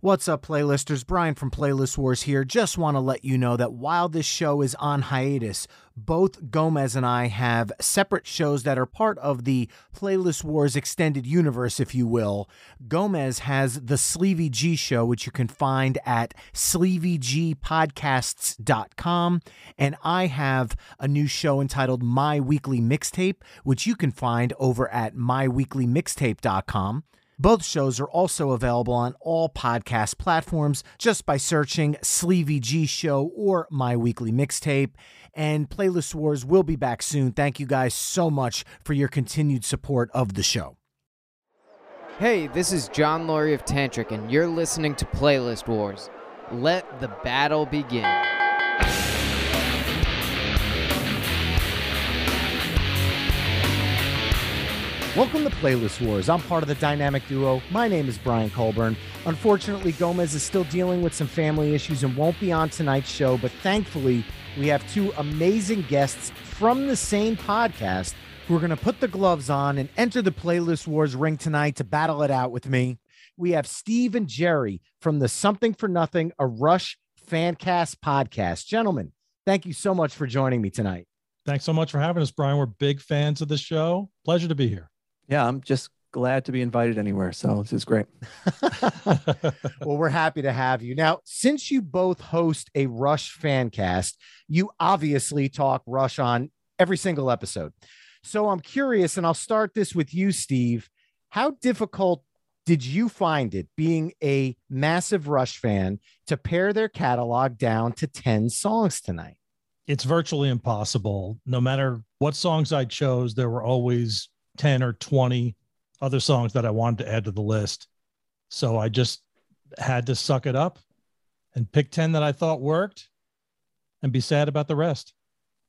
What's up, playlisters? Brian from Playlist Wars here. Just want to let you know that while this show is on hiatus, both Gomez and I have separate shows that are part of the Playlist Wars extended universe, if you will. Gomez has the Sleevey G Show, which you can find at sleeveyGpodcasts.com, and I have a new show entitled My Weekly Mixtape, which you can find over at myweeklymixtape.com. Both shows are also available on all podcast platforms just by searching Sleevey G Show or My Weekly Mixtape. And Playlist Wars will be back soon. Thank you guys so much for your continued support of the show. Hey, this is John Laurie of Tantric, and you're listening to Playlist Wars. Let the battle begin. Welcome to Playlist Wars. I'm part of the dynamic duo. My name is Brian Colburn. Unfortunately, Gomez is still dealing with some family issues and won't be on tonight's show, but thankfully, we have two amazing guests from the same podcast who are going to put the gloves on and enter the Playlist Wars ring tonight to battle it out with me. We have Steve and Gerry from the Something for Nothing, a Rush Fancast podcast. Gentlemen, thank you so much for joining me tonight. Thanks so much for having us, Brian. We're big fans of the show. Pleasure to be here. Yeah, I'm just glad to be invited anywhere, so this is great. Well, we're happy to have you. Now, since you both host a Rush Fancast, you obviously talk Rush on every single episode. So I'm curious, and I'll start this with you, Steve. How difficult did you find it, being a massive Rush fan, to pare their catalog down to 10 songs tonight? It's virtually impossible. No matter what songs I chose, there were always 10 or 20 other songs that I wanted to add to the list. So I just had to suck it up and pick 10 that I thought worked and be sad about the rest.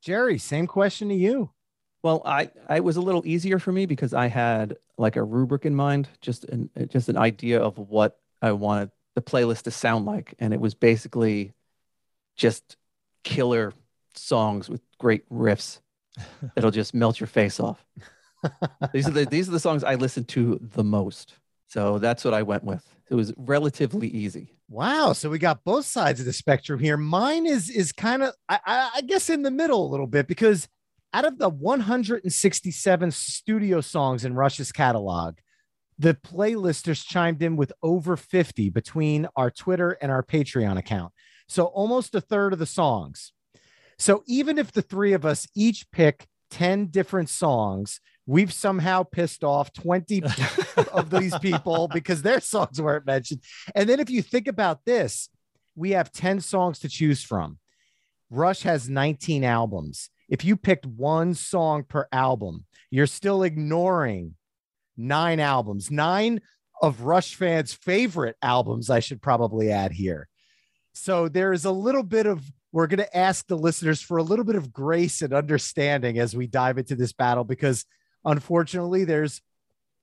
Gerry, same question to you. Well, I was a little easier for me because I had like a rubric in mind, just an idea of what I wanted the playlist to sound like. And it was basically just killer songs with great riffs that'll just melt your face off. These are the songs I listen to the most. So that's what I went with. It was relatively easy. Wow. So we got both sides of the spectrum here. Mine is kind of, I guess, in the middle a little bit, because out of the 167 studio songs in Rush's catalog, the playlisters chimed in with over 50 between our Twitter and our Patreon account. So almost a third of the songs. So even if the three of us each pick 10 different songs, we've somehow pissed off 20 of these people because their songs weren't mentioned. And then if you think about this, we have 10 songs to choose from. Rush has 19 albums. If you picked one song per album, you're still ignoring 9 albums, 9 of Rush fans' favorite albums, I should probably add here. So there is a little bit of, we're going to ask the listeners for a little bit of grace and understanding as we dive into this battle, because unfortunately, there's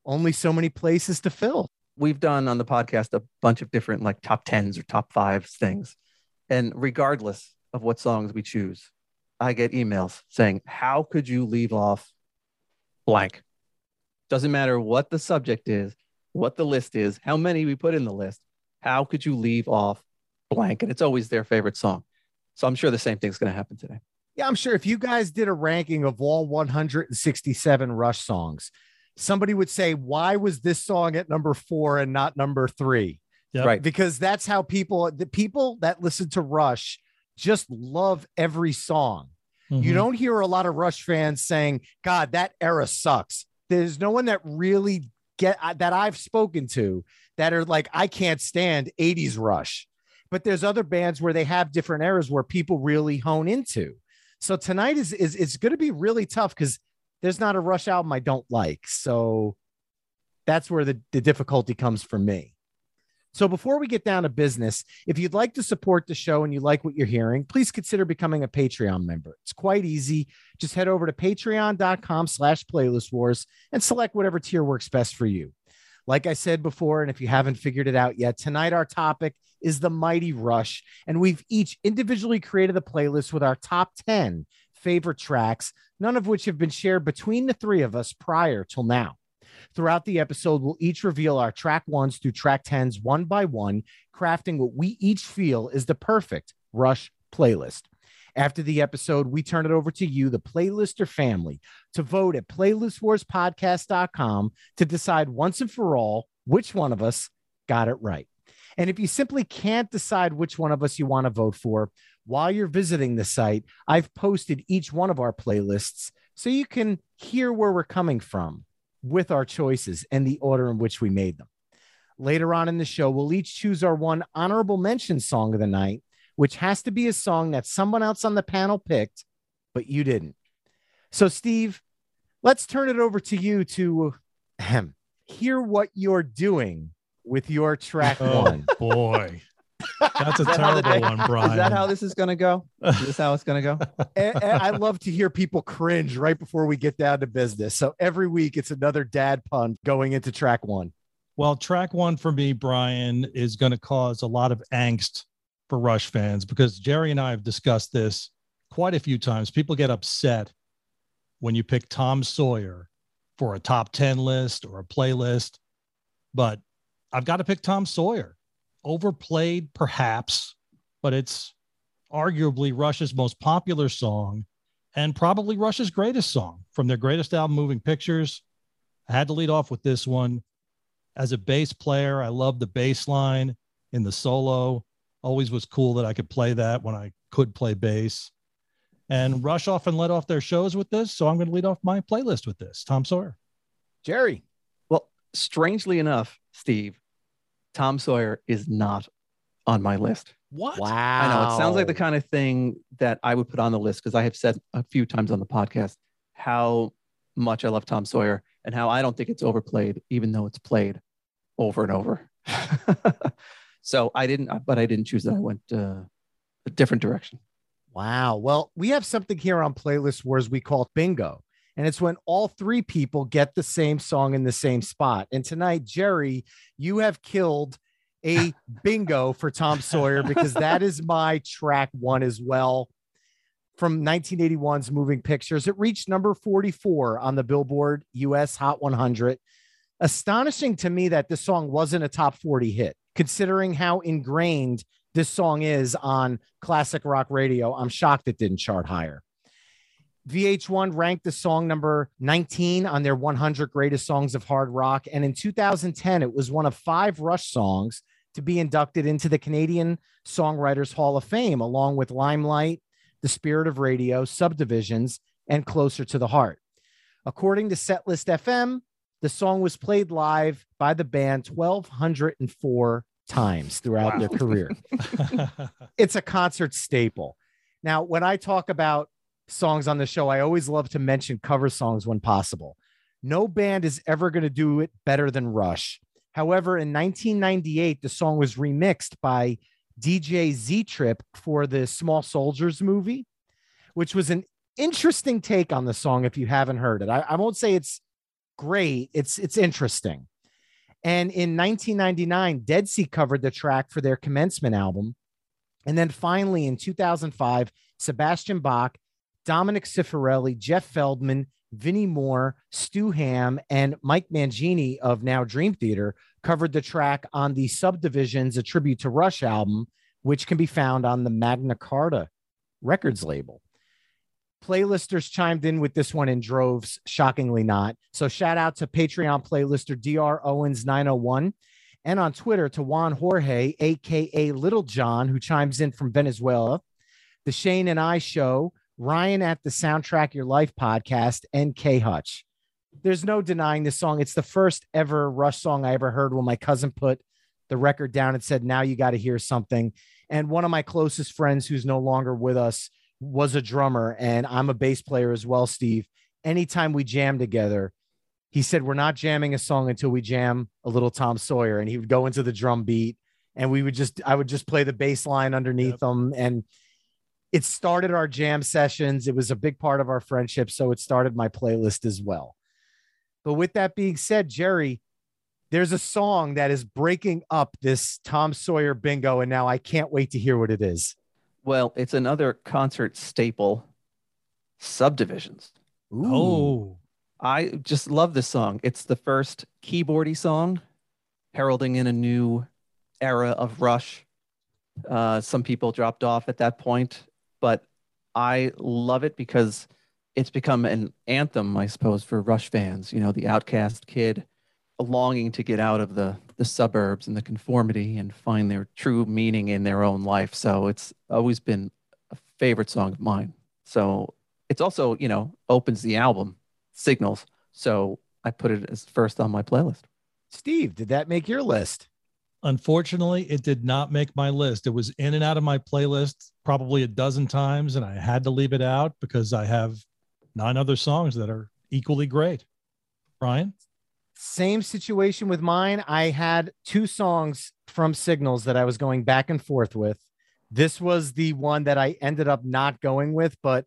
only so many places to fill. We've done on the podcast a bunch of different like top 10s or top 5s things. And regardless of what songs we choose, I get emails saying, how could you leave off blank? Doesn't matter what the subject is, what the list is, how many we put in the list. How could you leave off blank? And it's always their favorite song. So I'm sure the same thing's going to happen today. Yeah, I'm sure if you guys did a ranking of all 167 Rush songs, somebody would say, why was this song at number 4 and not number 3? Yep. Right. Because that's how the people that listen to Rush just love every song. Mm-hmm. You don't hear a lot of Rush fans saying, God, that era sucks. There's no one that really that I've spoken to that are like, I can't stand 80s Rush. But there's other bands where they have different eras where people really hone into. So tonight is going to be really tough because there's not a Rush album I don't like. So that's where the difficulty comes for me. So before we get down to business, if you'd like to support the show and you like what you're hearing, please consider becoming a Patreon member. It's quite easy. Just head over to patreon.com/playlistwars and select whatever tier works best for you. Like I said before, and if you haven't figured it out yet, tonight our topic is the mighty Rush, and we've each individually created a playlist with our top 10 favorite tracks, none of which have been shared between the three of us prior till now. Throughout the episode, we'll each reveal our track ones through track 10s one by one, crafting what we each feel is the perfect Rush playlist. After the episode, we turn it over to you, the playlister family, to vote at playlistwarspodcast.com to decide once and for all which one of us got it right. And if you simply can't decide which one of us you want to vote for, while you're visiting the site, I've posted each one of our playlists so you can hear where we're coming from with our choices and the order in which we made them. Later on in the show, we'll each choose our one honorable mention song of the night, which has to be a song that someone else on the panel picked, but you didn't. So, Steve, let's turn it over to you to hear what you're doing with your track one. Oh, boy. That's a terrible one, Brian. Is that how this is going to go? Is this how it's going to go? And I love to hear people cringe right before we get down to business. So every week, it's another dad pun going into track one. Well, track one for me, Brian, is going to cause a lot of angst for Rush fans, because Gerry and I have discussed this quite a few times. People get upset when you pick Tom Sawyer for a top 10 list or a playlist, but I've got to pick Tom Sawyer. Overplayed, perhaps, but it's arguably Rush's most popular song and probably Rush's greatest song from their greatest album, Moving Pictures. I had to lead off with this one. As a bass player, I love the bass line in the solo. Always was cool that I could play that when I could play bass. And Rush often led off their shows with this, so I'm going to lead off my playlist with this, Tom Sawyer. Gerry. Well, strangely enough, Steve, Tom Sawyer is not on my list. What? Wow. I know, it sounds like the kind of thing that I would put on the list, because I have said a few times on the podcast how much I love Tom Sawyer and how I don't think it's overplayed, even though it's played over and over. So I didn't choose that. I went a different direction. Wow. Well, we have something here on Playlist Wars we call bingo. And it's when all three people get the same song in the same spot. And tonight, Gerry, you have killed a bingo for Tom Sawyer, because that is my track one as well. From 1981's Moving Pictures, it reached number 44 on the Billboard US Hot 100. Astonishing to me that this song wasn't a top 40 hit, considering how ingrained this song is on classic rock radio. I'm shocked it didn't chart higher. VH1 ranked the song number 19 on their 100 Greatest Songs of Hard Rock. And in 2010, it was one of 5 Rush songs to be inducted into the Canadian Songwriters Hall of Fame, along with Limelight, The Spirit of Radio, Subdivisions, and Closer to the Heart. According to Setlist.fm, the song was played live by the band 1,204 times throughout their career. It's a concert staple. Now, when I talk about songs on the show, I always love to mention cover songs when possible. No band is ever going to do it better than Rush. However, in 1998, the song was remixed by DJ Z-Trip for the Small Soldiers movie, which was an interesting take on the song if you haven't heard it. I won't say it's great. It's interesting. And in 1999, Dead Sea covered the track for their Commencement album. And then finally, in 2005, Sebastian Bach, Dominic Cifarelli, Jeff Feldman, Vinnie Moore, Stu Hamm, and Mike Mangini of now Dream Theater covered the track on the Subdivisions, a tribute to Rush album, which can be found on the Magna Carta Records label. Playlisters chimed in with this one in droves, shockingly not. So shout out to Patreon playlister Dr. Owens 901, and on Twitter to Juan Jorge, a.k.a. Little John, who chimes in from Venezuela, The Shane and I Show, Ryan at the Soundtrack Your Life podcast, and K Hutch. There's no denying this song. It's the first ever Rush song I ever heard when my cousin put the record down and said, now you got to hear something. And one of my closest friends, who's no longer with us, was a drummer, and I'm a bass player as well, Steve. Anytime we jam together, he said, we're not jamming a song until we jam a little Tom Sawyer. And he would go into the drum beat, and I would just play the bass line underneath them. And it started our jam sessions. It was a big part of our friendship. So it started my playlist as well. But with that being said, Gerry, there's a song that is breaking up this Tom Sawyer bingo, and now I can't wait to hear what it is. Well, it's another concert staple, Subdivisions. Ooh. Oh, I just love this song. It's the first keyboardy song, heralding in a new era of Rush. Some people dropped off at that point, but I love it because it's become an anthem, I suppose, for Rush fans. You know, the outcast kid longing to get out of the suburbs and the conformity and find their true meaning in their own life. So it's always been a favorite song of mine. So it's also, you know, opens the album, Signals. So I put it as first on my playlist. Steve, did that make your list? Unfortunately, it did not make my list. It was in and out of my playlist probably a dozen times, and I had to leave it out because I have 9 other songs that are equally great. Brian? Same situation with mine. I had 2 songs from Signals that I was going back and forth with. This was the one that I ended up not going with, but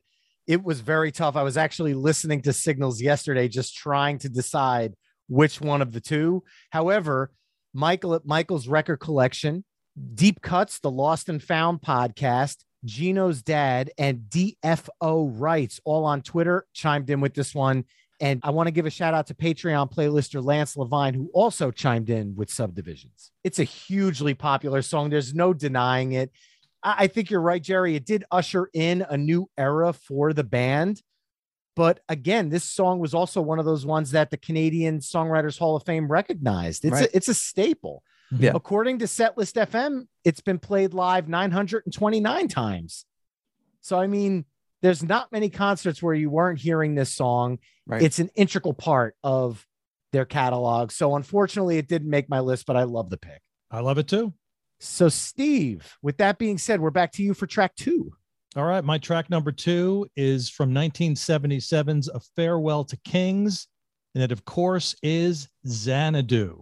it was very tough. I was actually listening to Signals yesterday, just trying to decide which one of the 2. However, Michael's record collection, Deep Cuts, the Lost and Found podcast, Gino's dad, and DFO Writes, all on Twitter, chimed in with this one. And I want to give a shout out to Patreon playlister Lance Levine, who also chimed in with Subdivisions. It's a hugely popular song. There's no denying it. I think you're right, Gerry. It did usher in a new era for the band. But again, this song was also one of those ones that the Canadian Songwriters Hall of Fame recognized. It's, it's a staple. Yeah. According to Setlist.fm, it's been played live 929 times. So, I mean, there's not many concerts where you weren't hearing this song. Right. It's an integral part of their catalog. So, unfortunately, it didn't make my list, but I love the pick. I love it, too. So, Steve, with that being said, we're back to you for track 2. All right, my track number 2 is from 1977's A Farewell to Kings, and it, of course, is Xanadu.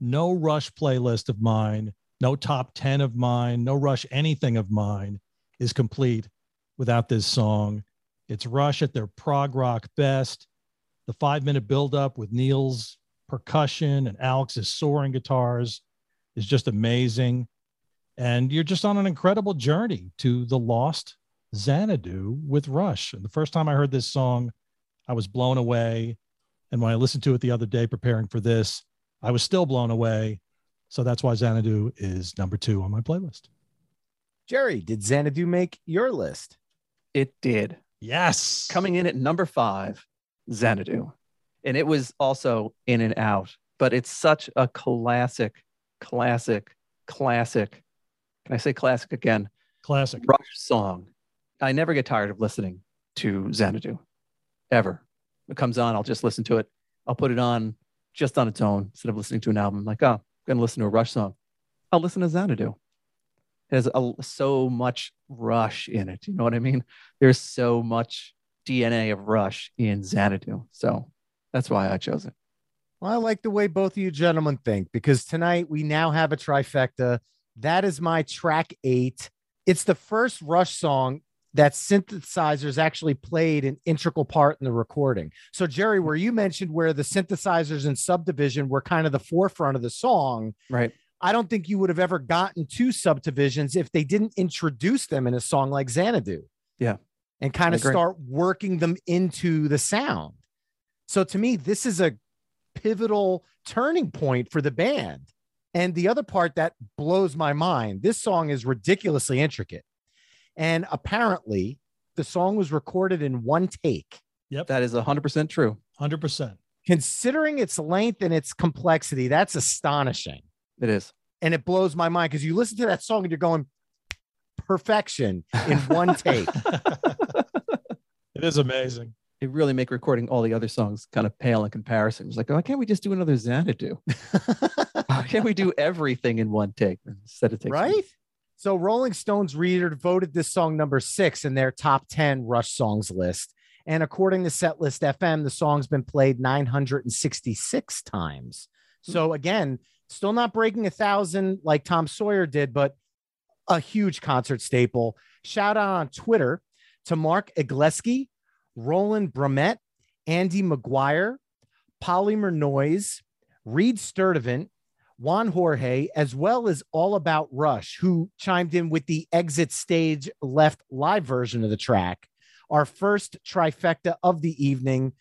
No Rush playlist of mine, no top 10 of mine, no Rush anything of mine is complete without this song. It's Rush at their prog rock best. The 5-minute buildup with Neil's percussion and Alex's soaring guitars is just amazing. And you're just on an incredible journey to the lost Xanadu with Rush. And the first time I heard this song, I was blown away. And when I listened to it the other day preparing for this, I was still blown away. So that's why Xanadu is number 2 on my playlist. Gerry, did Xanadu make your list? It did. Yes. Coming in at number 5, Xanadu. And it was also in and out. But it's such a classic. Can I say classic again? Classic. Rush song. I never get tired of listening to Xanadu, ever. It comes on, I'll just listen to it. I'll put it on just on its own instead of listening to an album. Like, oh, I'm going to listen to a Rush song. I'll listen to Xanadu. It has so much Rush in it. You know what I mean? There's so much DNA of Rush in Xanadu. So that's why I chose it. Well, I like the way both of you gentlemen think, because tonight we now have a trifecta. That is my track 8. It's the first Rush song that synthesizers actually played an integral part in the recording. So, Gerry, where you mentioned where the synthesizers in Subdivision were kind of the forefront of the song, right? I don't think you would have ever gotten to Subdivisions if they didn't introduce them in a song like Xanadu. Yeah. And kind of start working them into the sound. So to me, this is a pivotal turning point for the band. And the other part that blows my mind, this song is ridiculously intricate. And apparently the song was recorded in 1 take. Yep. That is 100% true. 100%. Considering its length and its complexity, that's astonishing. It is. And it blows my mind because you listen to that song and you're going, perfection in 1 take. It is amazing. It really make recording all the other songs kind of pale in comparison. It's like, oh, why can't we just do another Xanadu? Why can't we do everything in 1 take instead of taking right? So Rolling Stone's reader voted this song number 6 in their top 10 Rush songs list. And according to Setlist.fm, the song's been played 966 times. So again, still not breaking 1,000 like Tom Sawyer did, but a huge concert staple. Shout out on Twitter to Mark Igleski, Roland Brumet, Andy McGuire, Polymer Noise, Reed Sturdivant, Juan Jorge, as well as All About Rush, who chimed in with the Exit Stage Left live version of the track. Our first trifecta of the evening,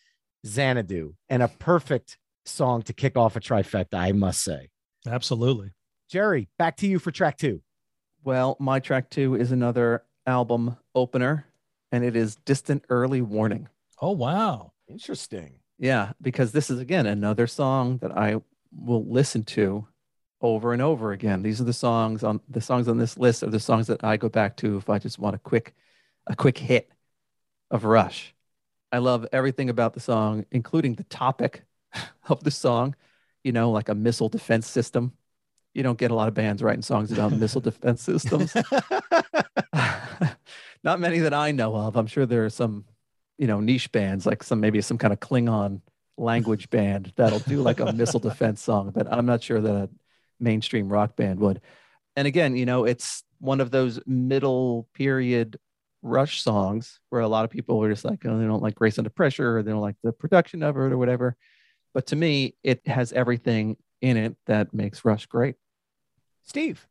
Xanadu, and a perfect song to kick off a trifecta, I must say. Absolutely. Gerry, back to you for track two. Well, my track two is another album opener, and it is Distant Early Warning. Oh, wow. Interesting. Yeah, because this is, again, another song that I will listen to over and over again. These are the songs on this list are the songs that I go back to if I just want a quick hit of Rush. I love everything about the song, including the topic of the song, you know, like a missile defense system. You don't get a lot of bands writing songs about missile defense systems. Not many that I know of. I'm sure there are some, you know, niche bands, like maybe some kind of Klingon language band that'll do like a missile defense song, but I'm not sure that a mainstream rock band would. And again, you know, it's one of those middle period Rush songs where a lot of people are just like, oh, they don't like Grace Under Pressure, or they don't like the production of it or whatever. But to me, it has everything in it that makes Rush great. Steve.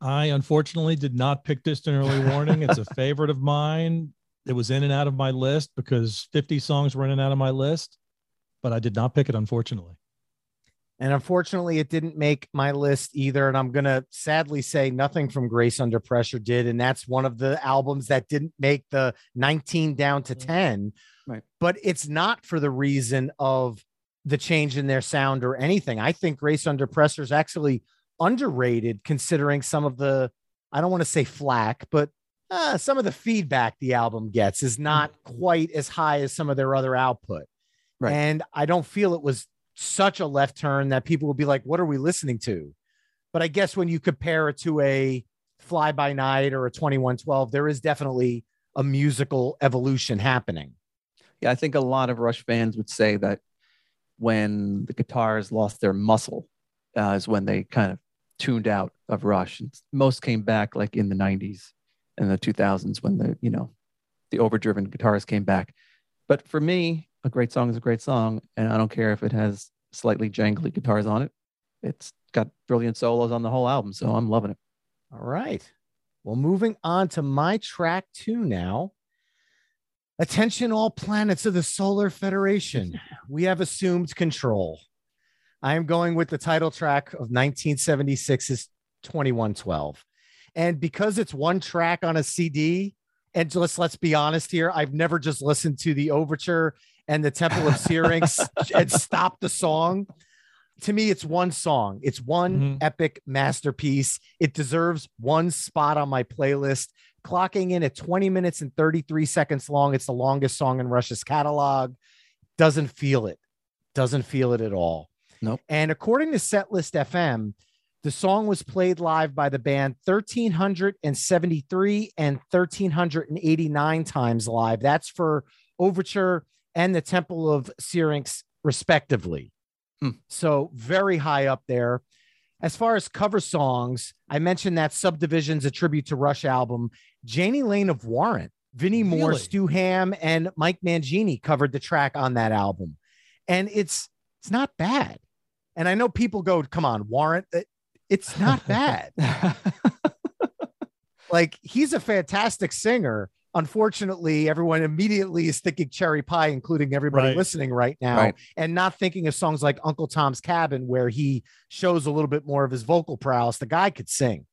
I unfortunately did not pick Distant Early Warning. It's a favorite of mine. It was in and out of my list because 50 songs were in and out of my list, but I did not pick it, unfortunately. And unfortunately, it didn't make my list either. And I'm going to sadly say nothing from Grace Under Pressure did. And that's one of the albums that didn't make the 19 down to 10. Right. But it's not for the reason of the change in their sound or anything. I think Grace Under Pressure is actually underrated, considering some of the, I don't want to say flack, but some of the feedback the album gets is not quite as high as some of their other output. Right. And I don't feel it was such a left turn that people will be like, what are we listening to? But I guess when you compare it to a Fly By Night or a 2112, there is definitely a musical evolution happening. Yeah, I think a lot of Rush fans would say that when the guitars lost their muscle is when they kind of tuned out of Rush. Most came back like in the 90s and the 2000s when the overdriven guitars came back. But for me, a great song is a great song, and I don't care if it has slightly jangly guitars on it. It's got brilliant solos on the whole album, so I'm loving it. All right. Well, moving on to my track two now. Attention all planets of the Solar Federation. We have assumed control. I am going with the title track of 1976's 2112. And because it's one track on a CD, and just let's be honest here, I've never just listened to the overture and the Temple of Syrinx and stopped the song. To me, it's one song. It's one epic masterpiece. It deserves one spot on my playlist, clocking in at 20 minutes and 33 seconds long. It's the longest song in Rush's catalog. Doesn't feel it. Doesn't feel it at all. Nope. And according to Setlist.fm, the song was played live by the band 1,373 and 1,389 times live. That's for Overture and the Temple of Syrinx, respectively. So very high up there. As far as cover songs, I mentioned that Subdivision's a tribute to Rush album. Janie Lane of Warrant, Vinnie Moore, really? Stu Hamm, and Mike Mangini covered the track on that album. And it's not bad. And I know people go, come on, Warrant. It's not bad. Like, he's a fantastic singer. Unfortunately, everyone immediately is thinking Cherry Pie, including everybody listening right now, and not thinking of songs like Uncle Tom's Cabin, where he shows a little bit more of his vocal prowess. The guy could sing.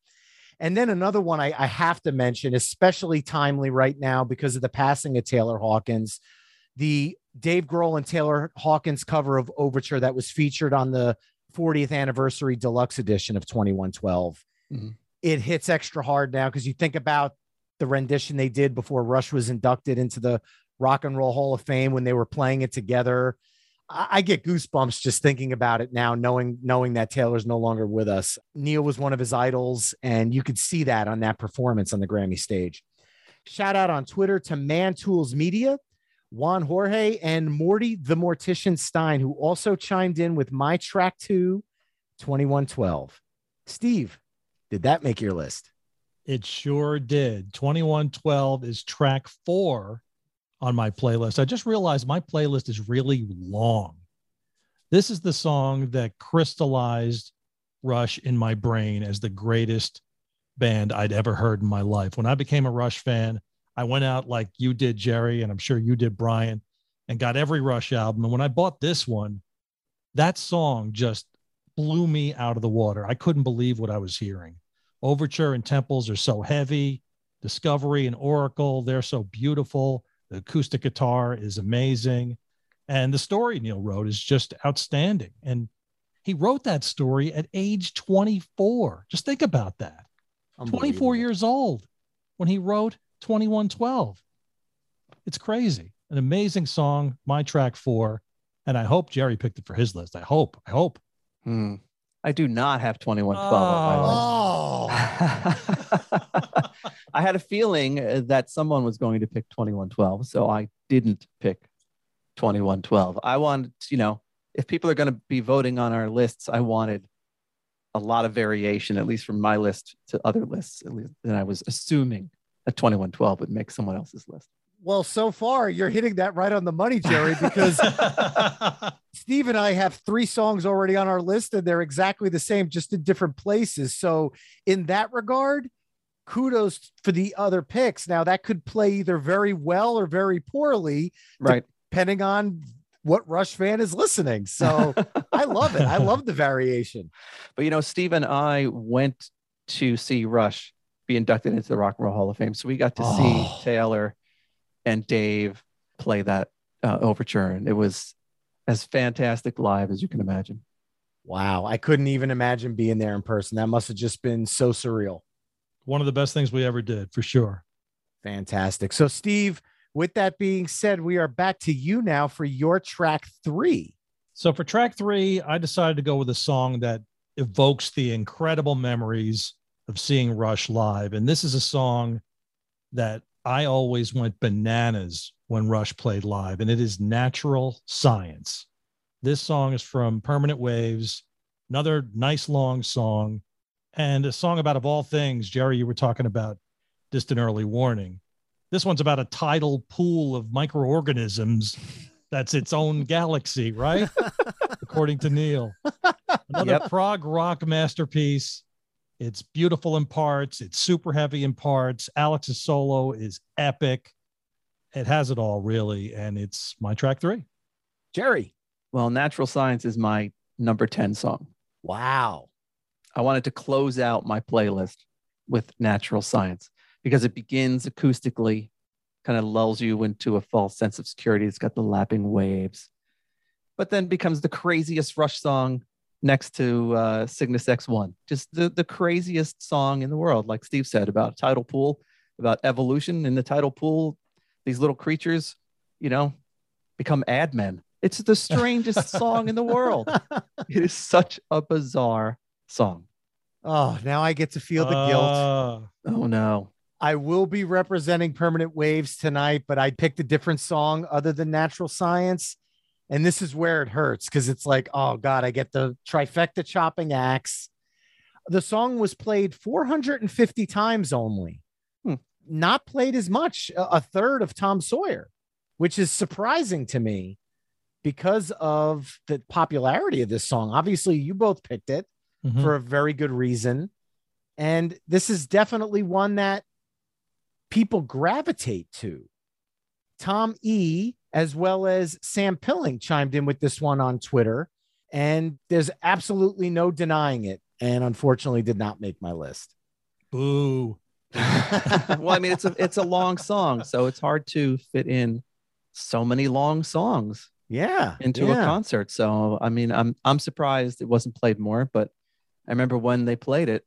And then another one I have to mention, especially timely right now because of the passing of Taylor Hawkins, the Dave Grohl and Taylor Hawkins cover of Overture that was featured on the 40th anniversary deluxe edition of 2112. It hits extra hard now because you think about the rendition they did before Rush was inducted into the Rock and Roll Hall of Fame when they were playing it together. I get goosebumps just thinking about it now, knowing that Taylor's no longer with us. Neil was one of his idols, and you could see that on that performance on the Grammy stage. Shout out on Twitter to Man Tools Media, Juan Jorge, and Morty the Mortician Stein, who also chimed in with my track 2, 2112. Steve, did that make your list? It sure did. 2112 is track 4 on my playlist. I just realized my playlist is really long. This is the song that crystallized Rush in my brain as the greatest band I'd ever heard in my life. When I became a Rush fan, I went out like you did, Gerry, and I'm sure you did, Brian, and got every Rush album. And when I bought this one, that song just blew me out of the water. I couldn't believe what I was hearing. Overture and Temples are so heavy. Discovery and Oracle, they're so beautiful. The acoustic guitar is amazing. And the story Neil wrote is just outstanding. And he wrote that story at age 24. Just think about that. 24 years old when he wrote 2112. It's crazy. An amazing song, my track 4. And I hope Gerry picked it for his list. I hope. I do not have 2112 on my list. I had a feeling that someone was going to pick 2112, so I didn't pick 2112. I wanted, you know, if people are going to be voting on our lists, I wanted a lot of variation, at least from my list to other lists, at least. And I was assuming a 2112 would make someone else's list. Well, so far, you're hitting that right on the money, Gerry, because Steve and I have 3 songs already on our list, and they're exactly the same, just in different places. So in that regard, kudos for the other picks. Now, that could play either very well or very poorly, right, depending on what Rush fan is listening. So I love it. I love the variation. But, you know, Steve and I went to see Rush be inducted into the Rock and Roll Hall of Fame. So we got to see Taylor and Dave play that overture. And it was as fantastic live as you can imagine. Wow. I couldn't even imagine being there in person. That must have just been so surreal. One of the best things we ever did, for sure. Fantastic. So, Steve, with that being said, we are back to you now for your track 3. So for track 3, I decided to go with a song that evokes the incredible memories of seeing Rush live. And this is a song that I always went bananas when Rush played live, and it is Natural Science. This song is from Permanent Waves, another nice long song, and a song about, of all things, Gerry, you were talking about Distant Early Warning. This one's about a tidal pool of microorganisms that's its own galaxy, right? According to Neil. Another prog rock masterpiece. It's beautiful in parts. It's super heavy in parts. Alex's solo is epic. It has it all, really. And it's my track 3. Gerry. Well, Natural Science is my number 10 song. Wow. I wanted to close out my playlist with Natural Science because it begins acoustically, kind of lulls you into a false sense of security. It's got the lapping waves, but then becomes the craziest Rush song next to Cygnus X1. Just the craziest song in the world, like Steve said, about tidal pool, about evolution in the tidal pool. These little creatures, you know, become ad men. It's the strangest song in the world. It is such a bizarre song. Oh, now I get to feel the guilt. Oh, no. I will be representing Permanent Waves tonight, but I picked a different song other than Natural Science. And this is where it hurts, because it's like, oh, God, I get the trifecta chopping axe. The song was played 450 times only, not played as much, a third of Tom Sawyer, which is surprising to me because of the popularity of this song. Obviously, you both picked it for a very good reason. And this is definitely one that people gravitate to. Tom E., as well as Sam Pilling, chimed in with this one on Twitter. And there's absolutely no denying it. And unfortunately did not make my list. Boo. Well, I mean, it's a long song, so it's hard to fit in so many long songs into a concert. So, I mean, I'm surprised it wasn't played more, but I remember when they played it,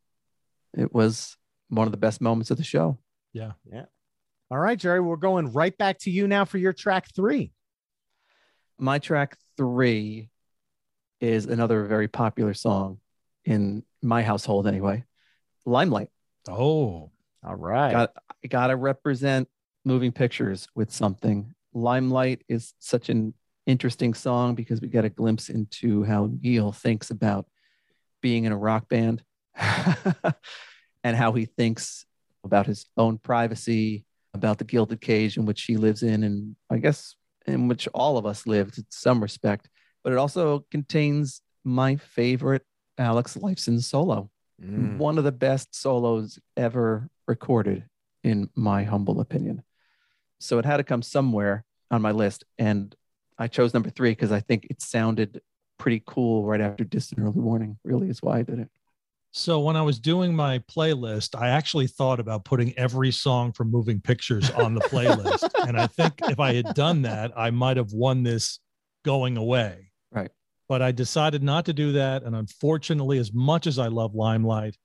it was one of the best moments of the show. Yeah. Yeah. All right, Gerry, we're going right back to you now for your track 3. My track 3 is another very popular song in my household anyway, Limelight. Oh, all right. Got to represent Moving Pictures with something. Limelight is such an interesting song because we get a glimpse into how Neil thinks about being in a rock band and how he thinks about his own privacy, about the gilded cage in which he lives in, and I guess in which all of us lived in some respect. But it also contains my favorite Alex Lifeson solo, one of the best solos ever recorded, in my humble opinion. So it had to come somewhere on my list, and I chose number three because I think it sounded pretty cool right after Distant Early Warning, really is why I did it. So when I was doing my playlist, I actually thought about putting every song from Moving Pictures on the playlist. And I think if I had done that, I might have won this going away. Right. But I decided not to do that. And unfortunately, as much as I love Limelight,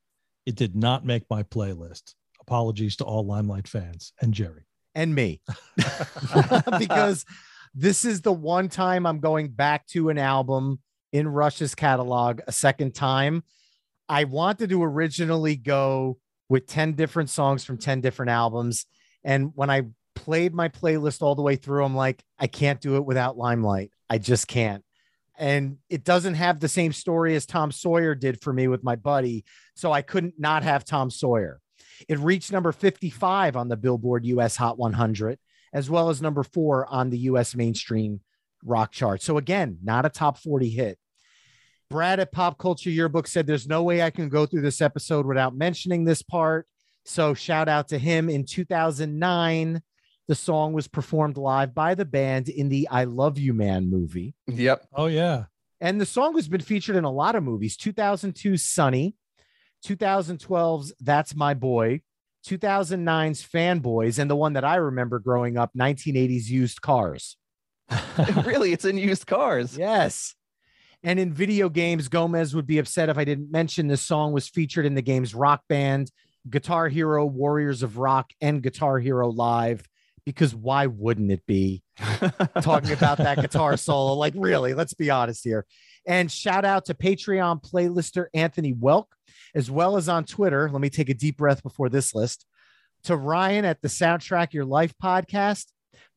it did not make my playlist. Apologies to all Limelight fans and Gerry. And me. Because this is the one time I'm going back to an album in Rush's catalog a second time. I wanted to originally go with 10 different songs from 10 different albums. And when I played my playlist all the way through, I'm like, I can't do it without Limelight. I just can't. And it doesn't have the same story as Tom Sawyer did for me with my buddy. So I couldn't not have Tom Sawyer. It reached number 55 on the Billboard US Hot 100, as well as number 4 on the US mainstream rock chart. So again, not a top 40 hit. Brad at Pop Culture Yearbook said, there's no way I can go through this episode without mentioning this part. So shout out to him. In 2009, the song was performed live by the band in the I Love You Man movie. Yep. Oh, yeah. And the song has been featured in a lot of movies. 2002's Sunny, 2012's That's My Boy, 2009's Fanboys, and the one that I remember growing up, 1980's Used Cars. Really, it's in Used Cars. Yes. And in video games, Gomez would be upset if I didn't mention this song was featured in the games Rock Band, Guitar Hero, Warriors of Rock, and Guitar Hero Live, because why wouldn't it be? Talking about that guitar solo, like really, let's be honest here. And shout out to Patreon playlister Anthony Welk, as well as on Twitter. Let me take a deep breath before this list. To Ryan at the Soundtrack Your Life podcast,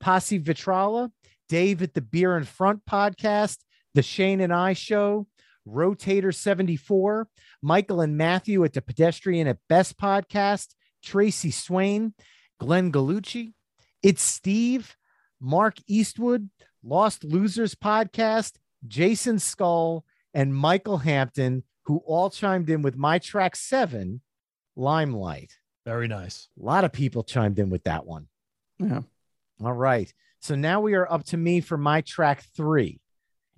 Posse Vitrala, Dave at the Beer in Front podcast, The Shane and I Show, Rotator 74, Michael and Matthew at the Pedestrian at Best podcast, Tracy Swain, Glenn Gallucci, It's Steve, Mark Eastwood, Lost Losers podcast, Jason Skull, and Michael Hampton, who all chimed in with my track 7, Limelight. Very nice. A lot of people chimed in with that one. Yeah. All right. So now we are up to me for my track 3.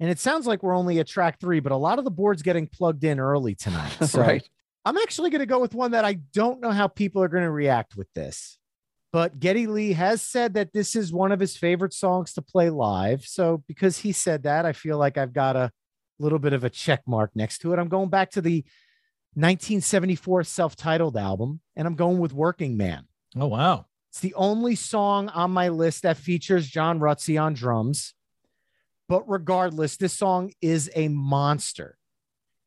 And it sounds like we're only at track 3, but a lot of the board's getting plugged in early tonight. So right. I'm actually going to go with one that I don't know how people are going to react with this. But Geddy Lee has said that this is one of his favorite songs to play live. So because he said that, I feel like I've got a little bit of a check mark next to it. I'm going back to the 1974 self-titled album, and I'm going with Working Man. Oh, wow. It's the only song on my list that features John Rutsey on drums. But regardless, this song is a monster.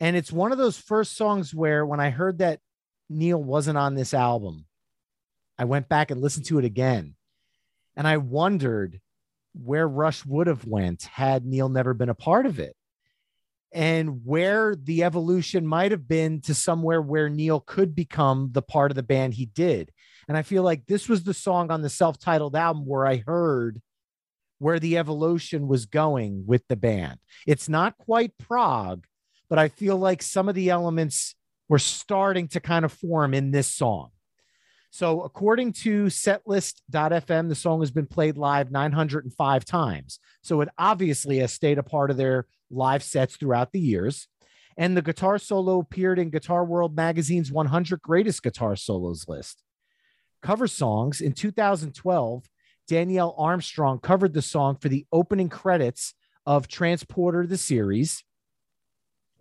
And it's one of those first songs where when I heard that Neil wasn't on this album, I went back and listened to it again. And I wondered where Rush would have went had Neil never been a part of it, and where the evolution might have been to somewhere where Neil could become the part of the band he did. And I feel like this was the song on the self-titled album where I heard where the evolution was going with the band. It's not quite prog, but I feel like some of the elements were starting to kind of form in this song. So according to Setlist.fm, the song has been played live 905 times. So it obviously has stayed a part of their live sets throughout the years. And the guitar solo appeared in Guitar World Magazine's 100 Greatest Guitar Solos list. Cover songs in 2012, Danielle Armstrong covered the song for the opening credits of Transporter, the series.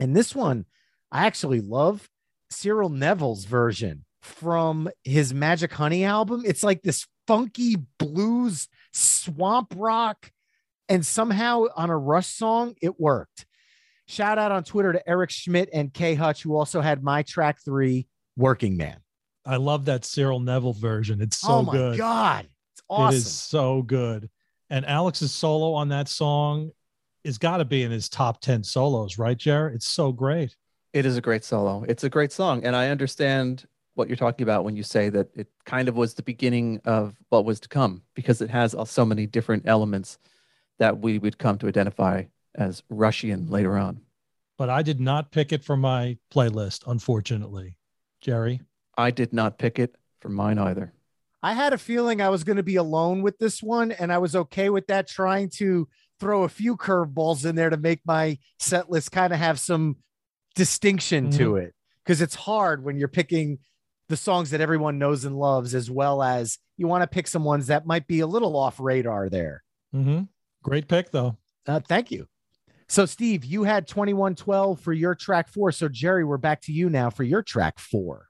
And this one, I actually love Cyril Neville's version from his Magic Honey album. It's like this funky blues swamp rock. And somehow on a Rush song, it worked. Shout out on Twitter to Eric Schmidt and Kay Hutch, who also had my track 3, Working Man. I love that Cyril Neville version. It's so good. Oh my God. Awesome. It is so good. And Alex's solo on that song is got to be in his top 10 solos, right, Gerry? It's so great. It is a great solo. It's a great song. And I understand what you're talking about when you say that it kind of was the beginning of what was to come, because it has so many different elements that we would come to identify as Rushian later on. But I did not pick it for my playlist, unfortunately. Gerry? I did not pick it for mine either. I had a feeling I was going to be alone with this one, and I was okay with that, trying to throw a few curveballs in there to make my set list kind of have some distinction to it, because it's hard when you're picking the songs that everyone knows and loves, as well as you want to pick some ones that might be a little off radar there. Great pick, though. Thank you. So, Steve, you had 2112 for your track 4. So, Gerry, we're back to you now for your track 4.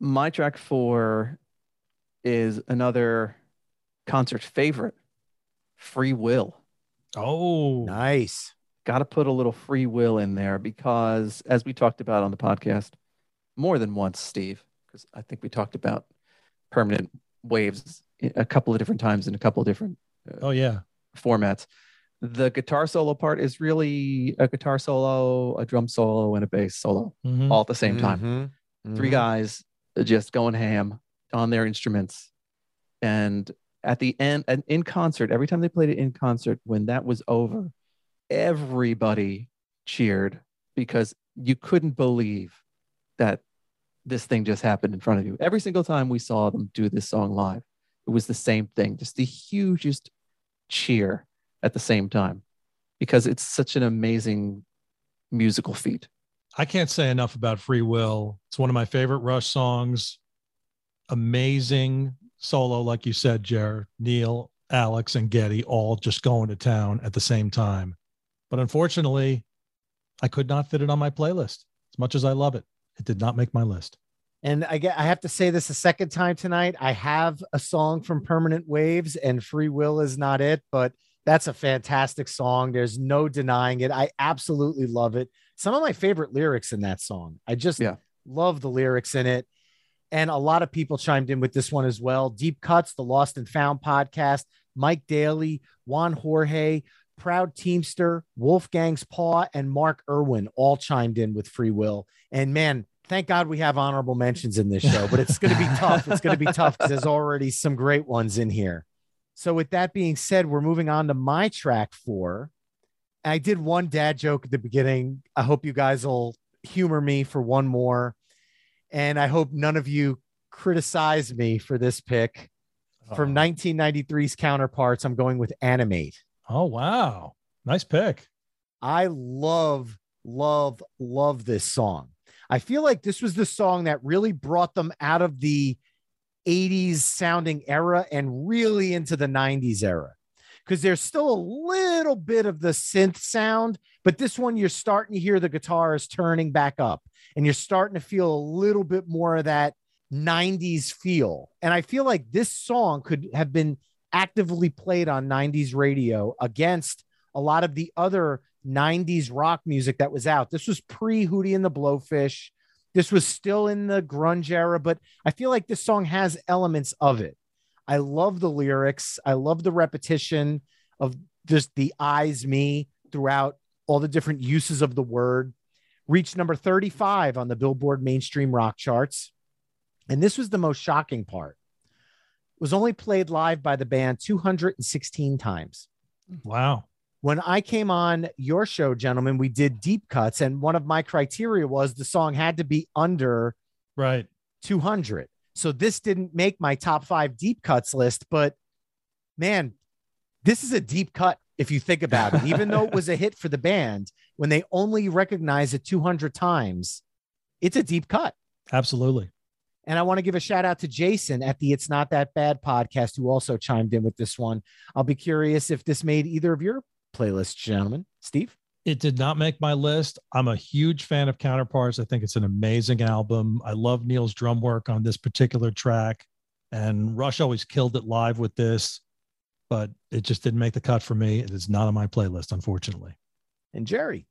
My track 4 is another concert favorite, Free Will. Oh, nice. Got to put a little Free Will in there because, as we talked about on the podcast more than once, Steve, because I think we talked about Permanent Waves a couple of different times in a couple of different formats. The guitar solo part is really a guitar solo, a drum solo, and a bass solo all at the same time. Three guys just going ham on their instruments. And at the end, and in concert, every time they played it in concert, when that was over, everybody cheered because you couldn't believe that this thing just happened in front of you. Every single time we saw them do this song live, it was the same thing, just the hugest cheer at the same time, because it's such an amazing musical feat. I can't say enough about Free Will. It's one of my favorite Rush songs. Amazing solo, like you said, Gerry, Neil, Alex, and Getty all just going to town at the same time. But unfortunately, I could not fit it on my playlist. As much as I love it, it did not make my list. And I have to say this a second time tonight. I have a song from Permanent Waves, and Free Will is not it, but that's a fantastic song. There's no denying it. I absolutely love it. Some of my favorite lyrics in that song. I just love the lyrics in it. And a lot of people chimed in with this one as well. Deep Cuts, the Lost and Found podcast, Mike Daly, Juan Jorge, Proud Teamster, Wolfgang's Paw, and Mark Irwin all chimed in with Free Will. And man, thank God we have honorable mentions in this show, but it's going to be tough. It's going to be tough because there's already some great ones in here. So with that being said, we're moving on to my track 4. I did one dad joke at the beginning. I hope you guys will humor me for one more. And I hope none of you criticize me for this pick. From 1993's Counterparts, I'm going with Animate. Oh, wow. Nice pick. I love, love, love this song. I feel like this was the song that really brought them out of the 80s sounding era and really into the 90s era, because there's still a little bit of the synth sound, but this one you're starting to hear the guitars turning back up and you're starting to feel a little bit more of that 90s feel. And I feel like this song could have been actively played on 90s radio against a lot of the other 90s rock music that was out. This was pre-Hootie and the Blowfish. This was still in the grunge era, but I feel like this song has elements of it. I love the lyrics. I love the repetition of just the "I's me" throughout all the different uses of the word. Reached number 35 on the Billboard mainstream rock charts. And this was the most shocking part. It was only played live by the band 216 times. Wow. When I came on your show, gentlemen, we did Deep Cuts, and one of my criteria was the song had to be under 200. So this didn't make my top 5 deep cuts list, but man, this is a deep cut if you think about it. Even though it was a hit for the band, when they only recognize it 200 times, it's a deep cut. Absolutely. And I want to give a shout out to Jason at the It's Not That Bad podcast, who also chimed in with this one. I'll be curious if this made either of your playlist, gentlemen. Steve? It did not make my list. I'm a huge fan of Counterparts. I think it's an amazing album. I love Neil's drum work on this particular track, and Rush always killed it live with this, but it just didn't make the cut for me. It is not on my playlist, unfortunately. And Gerry?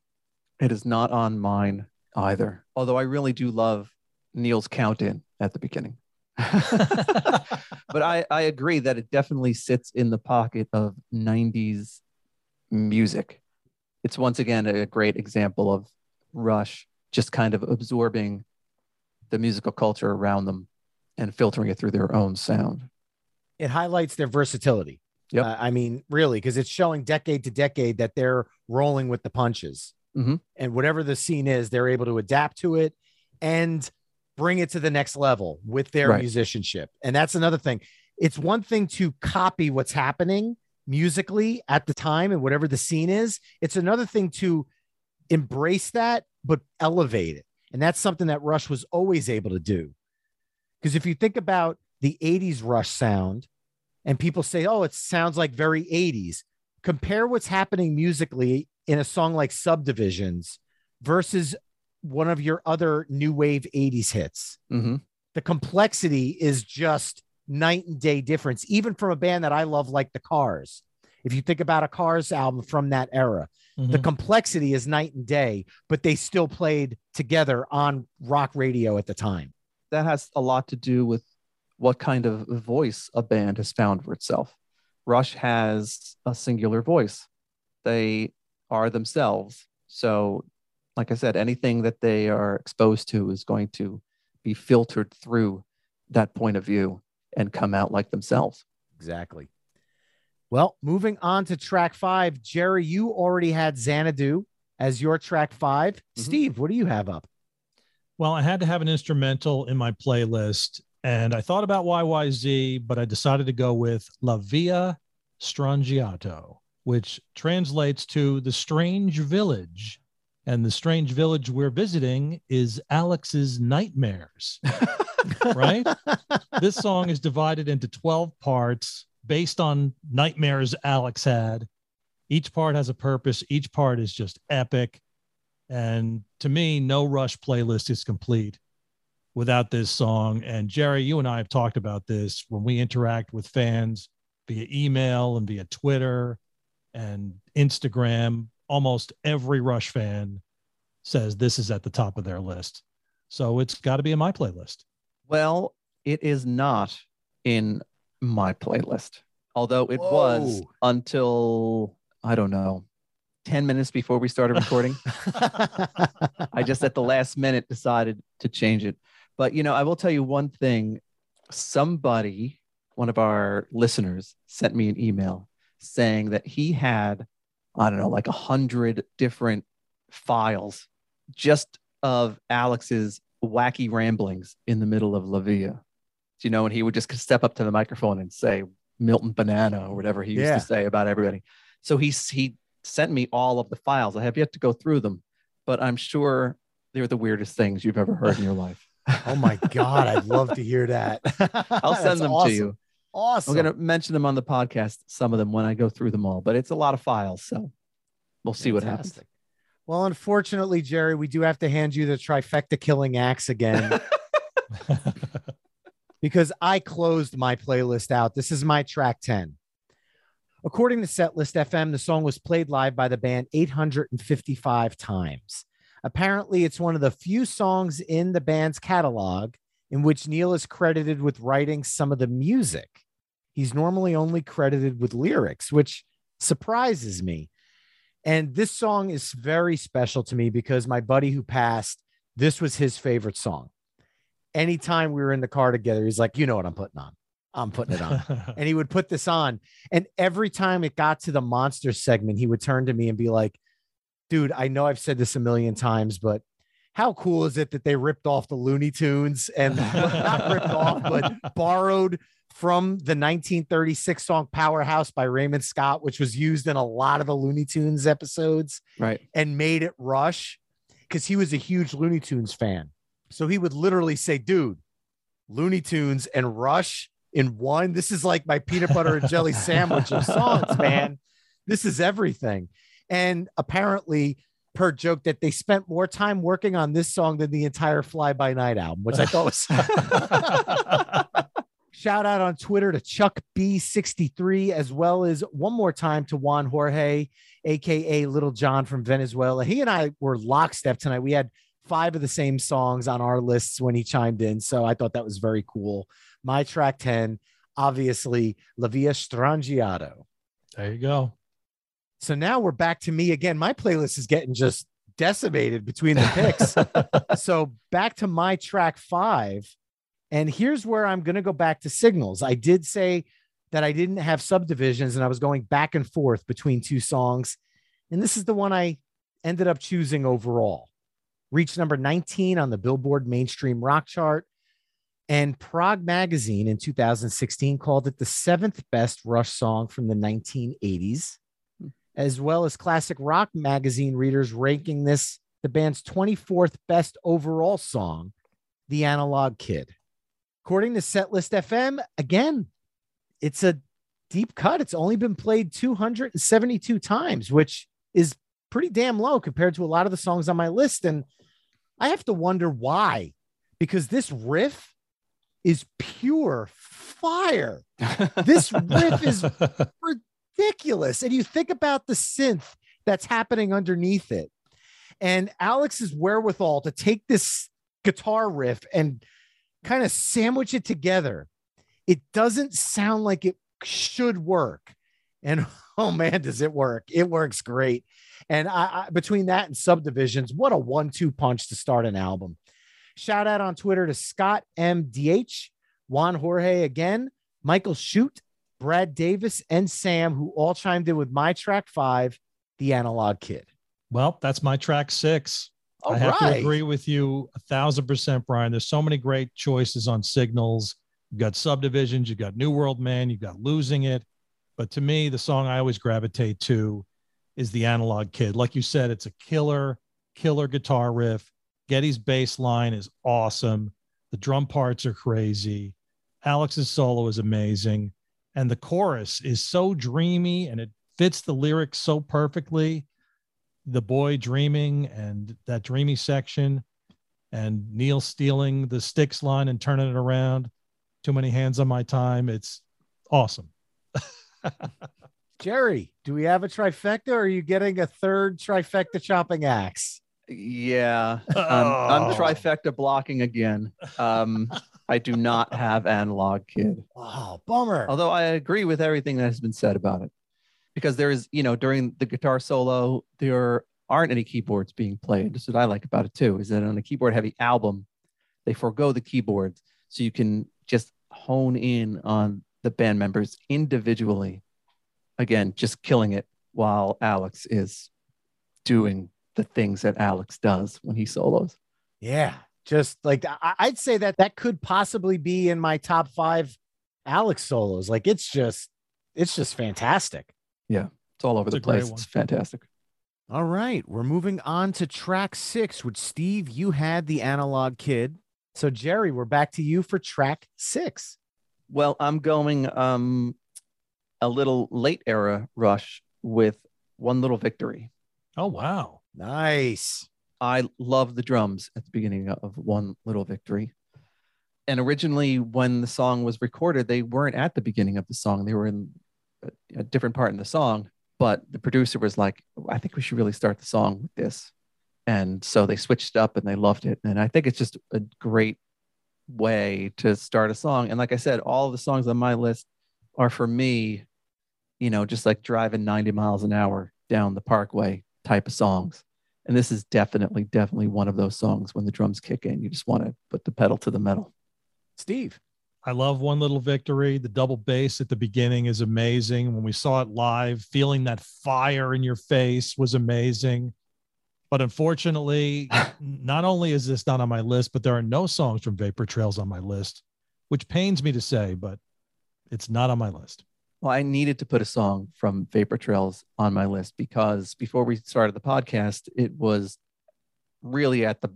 It is not on mine either, although I really do love Neil's count-in at the beginning. But I agree that it definitely sits in the pocket of 90s music. It's once again a great example of Rush just kind of absorbing the musical culture around them and filtering it through their own sound. It highlights their versatility. Yep. I mean, really, because it's showing decade to decade that they're rolling with the punches. And whatever the scene is, they're able to adapt to it and bring it to the next level with their musicianship. And that's another thing. It's one thing to copy what's happening. musically at the time and whatever the scene is. It's another thing to embrace that, but elevate it. And that's something that Rush was always able to do. Because if you think about the 80s Rush sound, and people say, oh, it sounds like very 80s. Compare what's happening musically in a song like Subdivisions versus one of your other new wave 80s hits. Mm-hmm. The complexity is just night and day difference, even from a band that I love, like the Cars. If you think about a Cars album from that era, mm-hmm. the complexity is night and day, but they still played together on rock radio at the time. That has a lot to do with what kind of voice a band has found for itself. Rush has a singular voice. They are themselves. So, like I said, anything that they are exposed to is going to be filtered through that point of view and come out like themselves. Exactly. Well, moving on to track 5, Gerry, you already had Xanadu as your track 5. Mm-hmm. Steve, what do you have up? Well, I had to have an instrumental in my playlist. And I thought about YYZ, but I decided to go with La Villa Strangiato, which translates to The Strange Village. And the strange village we're visiting is Alex's nightmares, right? This song is divided into 12 parts based on nightmares Alex had. Each part has a purpose. Each part is just epic. And to me, no Rush playlist is complete without this song. And Gerry, you and I have talked about this when we interact with fans via email and via Twitter and Instagram. Almost every Rush fan says this is at the top of their list. So it's got to be in my playlist. Well, it is not in my playlist, although it was until, I don't know, 10 minutes before we started recording. I just at the last minute decided to change it. But, you know, I will tell you one thing. Somebody, one of our listeners, sent me an email saying that he had, I don't know, like 100 different files just of Alex's wacky ramblings in the middle of La Villa. You know, and he would just step up to the microphone and say Milton Banana or whatever he used to say about everybody. So he sent me all of the files. I have yet to go through them, but I'm sure they're the weirdest things you've ever heard in your life. Oh my God, I'd love to hear that. I'll send them to you. Awesome. I'm going to mention them on the podcast, some of them, when I go through them all, but it's a lot of files. So we'll see what happens. Well, unfortunately, Gerry, we do have to hand you the trifecta killing axe again because I closed my playlist out. This is my track 10. According to Setlist.fm, the song was played live by the band 855 times. Apparently, it's one of the few songs in the band's catalog in which Neil is credited with writing some of the music. He's normally only credited with lyrics, which surprises me. And this song is very special to me because my buddy who passed, this was his favorite song. Anytime we were in the car together, he's like, you know what I'm putting on? I'm putting it on. And he would put this on. And every time it got to the monster segment, he would turn to me and be like, dude, I know I've said this a million times, but how cool is it that they ripped off the Looney Tunes and not ripped off, but borrowed from the 1936 song Powerhouse by Raymond Scott, which was used in a lot of the Looney Tunes episodes, right? And made it Rush because he was a huge Looney Tunes fan. So he would literally say, dude, Looney Tunes and Rush in one. This is like my peanut butter and jelly sandwich of songs, man. This is everything. And apparently, per joke, that they spent more time working on this song than the entire Fly By Night album, which I thought was... Shout out on Twitter to Chuck B63, as well as one more time to Juan Jorge, a.k.a. Little John from Venezuela. He and I were lockstep tonight. We had 5 of the same songs on our lists when he chimed in, so I thought that was very cool. My track 10, obviously, La Villa Strangiato. There you go. So now we're back to me again. My playlist is getting just decimated between the picks. So back to my track 5. And here's where I'm going to go back to Signals. I did say that I didn't have Subdivisions and I was going back and forth between 2 songs. And this is the one I ended up choosing overall. Reached number 19 on the Billboard mainstream rock chart. And Prog Magazine in 2016 called it the 7th best Rush song from the 1980s, as well as Classic Rock Magazine readers ranking this the band's 24th best overall song, The Analog Kid. According to Setlist.fm, again, it's a deep cut. It's only been played 272 times, which is pretty damn low compared to a lot of the songs on my list. And I have to wonder why, because this riff is pure fire. This riff is ridiculous. And you think about the synth that's happening underneath it. And Alex's wherewithal to take this guitar riff and kind of sandwich it together. It doesn't sound like it should work. And oh man, does it work? It works great. And I between that and Subdivisions, what a 1-2 punch to start an album. Shout out on Twitter to Scott MDH, Juan Jorge again, Michael Shute, Brad Davis, and Sam, who all chimed in with my track 5, The Analog Kid. Well, that's my track 6. All I have to agree with you 1,000%, Brian. There's so many great choices on Signals. You've got Subdivisions, you've got New World Man, you've got Losing It. But to me, the song I always gravitate to is The Analog Kid. Like you said, it's a killer, killer guitar riff. Geddy's bass line is awesome. The drum parts are crazy. Alex's solo is amazing. And the chorus is so dreamy and it fits the lyrics so perfectly. The boy dreaming and that dreamy section and Neil stealing the sticks line and turning it around. Too many hands on my time. It's awesome. Gerry, do we have a trifecta or are you getting a third trifecta chopping axe? Yeah, I'm trifecta blocking again. I do not have Analog Kid. Oh, bummer. Although I agree with everything that has been said about it, because there is, you know, during the guitar solo, there aren't any keyboards being played. That's what I like about it too, is that on a keyboard heavy album, they forego the keyboards so you can just hone in on the band members individually. Again, just killing it while Alex is doing the things that Alex does when he solos. Yeah. Just like, I'd say that that could possibly be in my top 5 Alex solos. Like it's just fantastic. Yeah. It's all over the place. It's fantastic. All right. We're moving on to track 6, which Steve, you had The Analog Kid. So Gerry, we're back to you for track 6. Well, I'm going, a little late era Rush with One Little Victory. Oh, wow. Nice. I love the drums at the beginning of One Little Victory. And originally when the song was recorded, they weren't at the beginning of the song. They were in a different part in the song, but the producer was like, I think we should really start the song with this. And so they switched up and they loved it. And I think it's just a great way to start a song. And like I said, all the songs on my list are for me, you know, just like driving 90 miles an hour down the parkway type of songs. And this is definitely one of those songs when the drums kick in, you just want to put the pedal to the metal. Steve. I love One Little Victory. The double bass at the beginning is amazing. When we saw it live, feeling that fire in your face was amazing. But unfortunately, not only is this not on my list, but there are no songs from Vapor Trails on my list, which pains me to say, but it's not on my list. Well, I needed to put a song from Vapor Trails on my list because before we started the podcast, it was really at the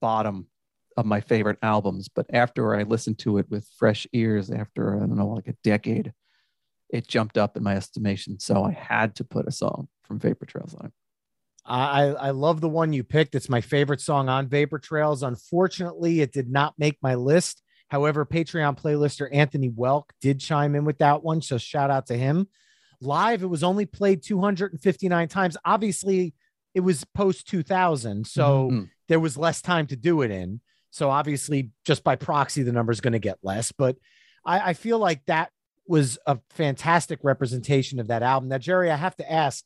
bottom of my favorite albums. But after I listened to it with fresh ears, after, I don't know, like a decade, it jumped up in my estimation. So I had to put a song from Vapor Trails on it. I love the one you picked. It's my favorite song on Vapor Trails. Unfortunately, it did not make my list. However, Patreon playlister Anthony Welk did chime in with that one, so shout out to him. Live, it was only played 259 times. Obviously, it was post-2000, so there was less time to do it in. So obviously, just by proxy, the number is going to get less. But I feel like that was a fantastic representation of that album. Now, Gerry, I have to ask,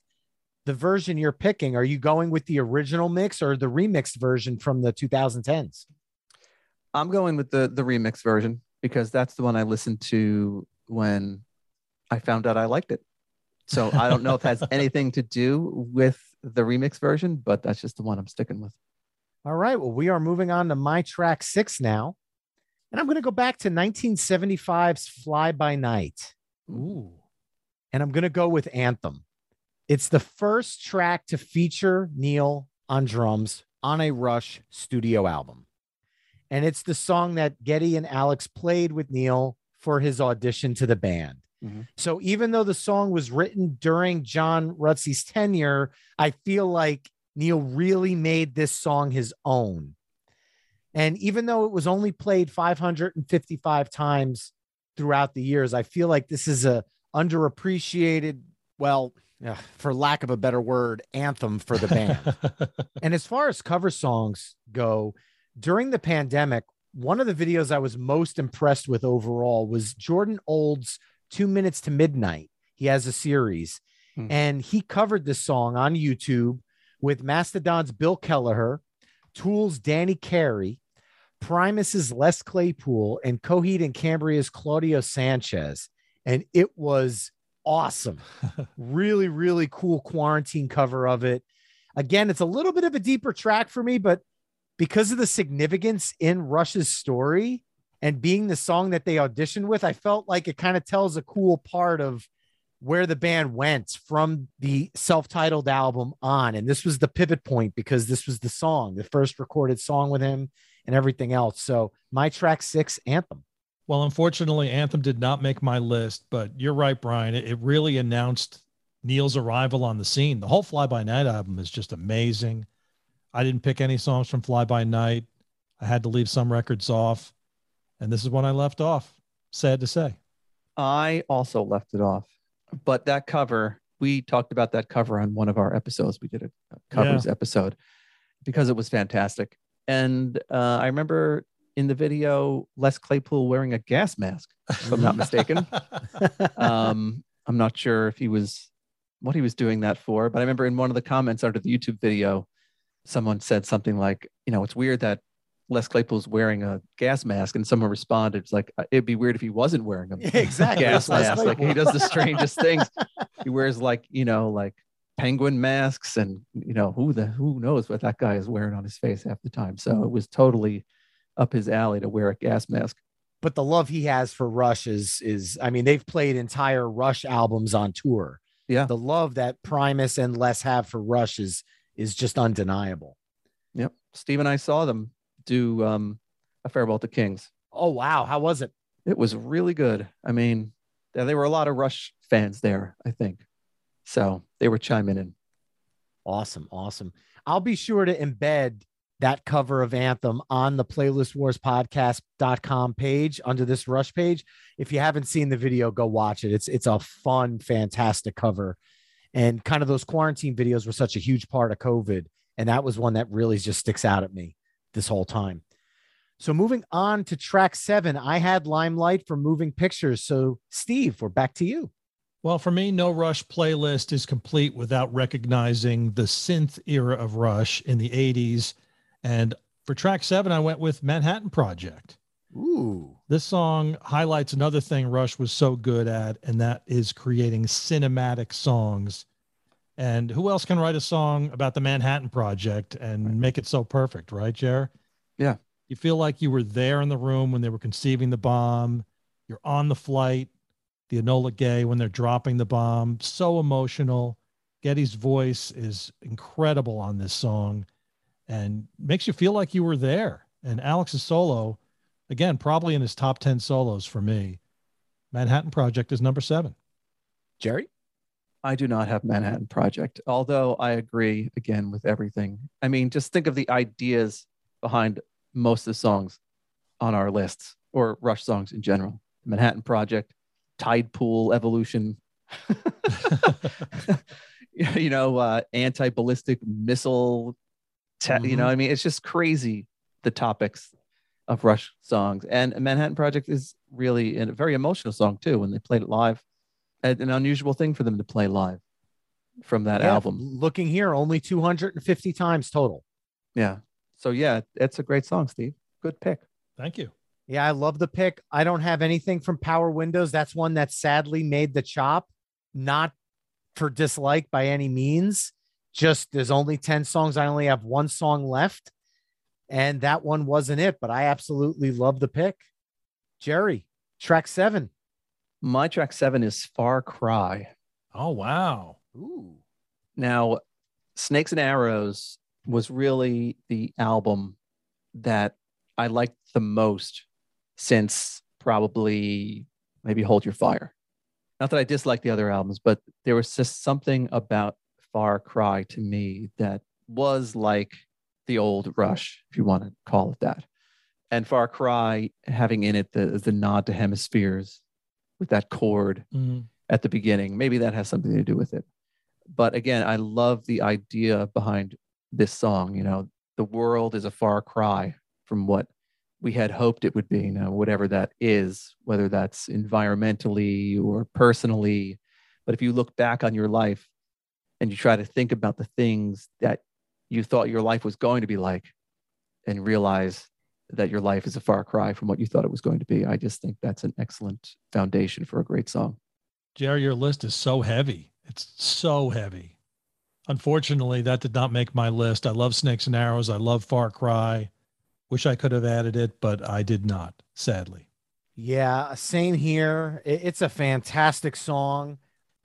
the version you're picking, are you going with the original mix or the remixed version from the 2010s? I'm going with the remix version because that's the one I listened to when I found out I liked it. So I don't know if it has anything to do with the remix version, but that's just the one I'm sticking with. All right. Well, we are moving on to my track 6 now. And I'm going to go back to 1975's Fly By Night. Ooh. And I'm going to go with Anthem. It's the first track to feature Neil on drums on a Rush studio album. And it's the song that Geddy and Alex played with Neil for his audition to the band. Mm-hmm. So even though the song was written during John Rutsey's tenure, I feel like Neil really made this song his own. And even though it was only played 555 times throughout the years, I feel like this is a underappreciated, well, for lack of a better word, anthem for the band. And as far as cover songs go, during the pandemic, one of the videos I was most impressed with overall was Jordan Old's 2 Minutes to Midnight. He has a series, and he covered this song on YouTube with Mastodon's Bill Kelleher, Tool's Danny Carey, Primus's Les Claypool, and Coheed and Cambria's Claudio Sanchez. And it was awesome. Really, really cool quarantine cover of it. Again, it's a little bit of a deeper track for me, but because of the significance in Rush's story and being the song that they auditioned with, I felt like it kind of tells a cool part of where the band went from the self-titled album on. And this was the pivot point because this was the song, the first recorded song with him and everything else. So my track 6, Anthem. Well, unfortunately, Anthem did not make my list, but you're right, Brian. It really announced Neil's arrival on the scene. The whole Fly By Night album is just amazing. I didn't pick any songs from Fly By Night. I had to leave some records off, and this is one I left off. Sad to say. I also left it off, but that cover, we talked about that cover on one of our episodes. We did a covers episode because it was fantastic. And I remember in the video, Les Claypool wearing a gas mask, if I'm not mistaken. I'm not sure if he was, what he was doing that for, but I remember in one of the comments under the YouTube video, someone said something like, you know, it's weird that Les Claypool's wearing a gas mask, and someone responded, it's like, it'd be weird if he wasn't wearing a gas mask. Like, he does the strangest things. He wears like, you know, like penguin masks, and you know, who knows what that guy is wearing on his face half the time. So it was totally up his alley to wear a gas mask. But the love he has for Rush is I mean, they've played entire Rush albums on tour. Yeah. The love that Primus and Les have for Rush is just undeniable. Yep. Steve and I saw them do A Farewell to Kings. Oh, wow. How was it? It was really good. I mean, there were a lot of Rush fans there, I think. So they were chiming in. Awesome. Awesome. I'll be sure to embed that cover of Anthem on the playlistwarspodcast.com page under this Rush page. If you haven't seen the video, go watch it. It's a fun, fantastic cover. And kind of those quarantine videos were such a huge part of COVID. And that was one that really just sticks out at me this whole time. So moving on to track 7, I had Limelight for Moving Pictures. So Steve, we're back to you. Well, for me, no Rush playlist is complete without recognizing the synth era of Rush in the 80s. And for track 7, I went with Manhattan Project. Ooh. This song highlights another thing Rush was so good at, and that is creating cinematic songs. And who else can write a song about the Manhattan Project and make it so perfect, right, Gerry? Yeah. You feel like you were there in the room when they were conceiving the bomb. You're on the flight, the Enola Gay, when they're dropping the bomb. So emotional. Geddy's voice is incredible on this song, and makes you feel like you were there. And Alex's solo, again, probably in his top 10 solos for me. Manhattan Project is number 7. Gerry? I do not have Manhattan Project, although I agree, again, with everything. I mean, just think of the ideas behind most of the songs on our lists, or Rush songs in general. Manhattan Project, Tide Pool Evolution, you know, anti-ballistic missile, you know, I mean, it's just crazy, the topics of Rush songs. And Manhattan Project is really a very emotional song too. When they played it live, an unusual thing for them to play live from that album. Looking here, only 250 times total. Yeah. So yeah, it's a great song, Steve. Good pick. Thank you. Yeah. I love the pick. I don't have anything from Power Windows. That's one that sadly made the chop, not for dislike by any means. Just there's only 10 songs. I only have one song left, and that one wasn't it, but I absolutely love the pick. Gerry, track 7. My track 7 is Far Cry. Oh, wow. Ooh. Now, Snakes and Arrows was really the album that I liked the most since probably maybe Hold Your Fire. Not that I disliked the other albums, but there was just something about Far Cry to me that was like the old Rush, if you want to call it that. And Far Cry having in it the nod to hemispheres with that chord at the beginning. Maybe that has something to do with it. But again, I love the idea behind this song. You know, the world is a far cry from what we had hoped it would be. You know, whatever that is, whether that's environmentally or personally. But if you look back on your life and you try to think about the things that you thought your life was going to be like and realize that your life is a far cry from what you thought it was going to be, I just think that's an excellent foundation for a great song. Gerry, your list is so heavy. It's so heavy. Unfortunately, that did not make my list. I love Snakes and Arrows. I love Far Cry. Wish I could have added it, but I did not, sadly. Yeah, same here. It's a fantastic song.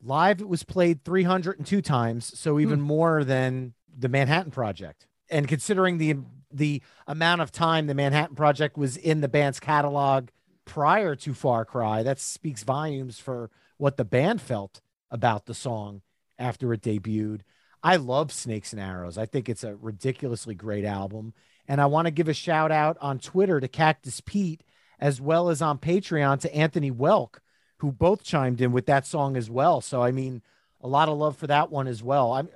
Live, it was played 302 times, so even more than the Manhattan Project. And considering the amount of time the Manhattan Project was in the band's catalog prior to Far Cry, that speaks volumes for what the band felt about the song after it debuted. I love Snakes and Arrows. I think it's a ridiculously great album. And I want to give a shout out on Twitter to Cactus Pete, as well as on Patreon to Anthony Welk, who both chimed in with that song as well. So, I mean, a lot of love for that one as well.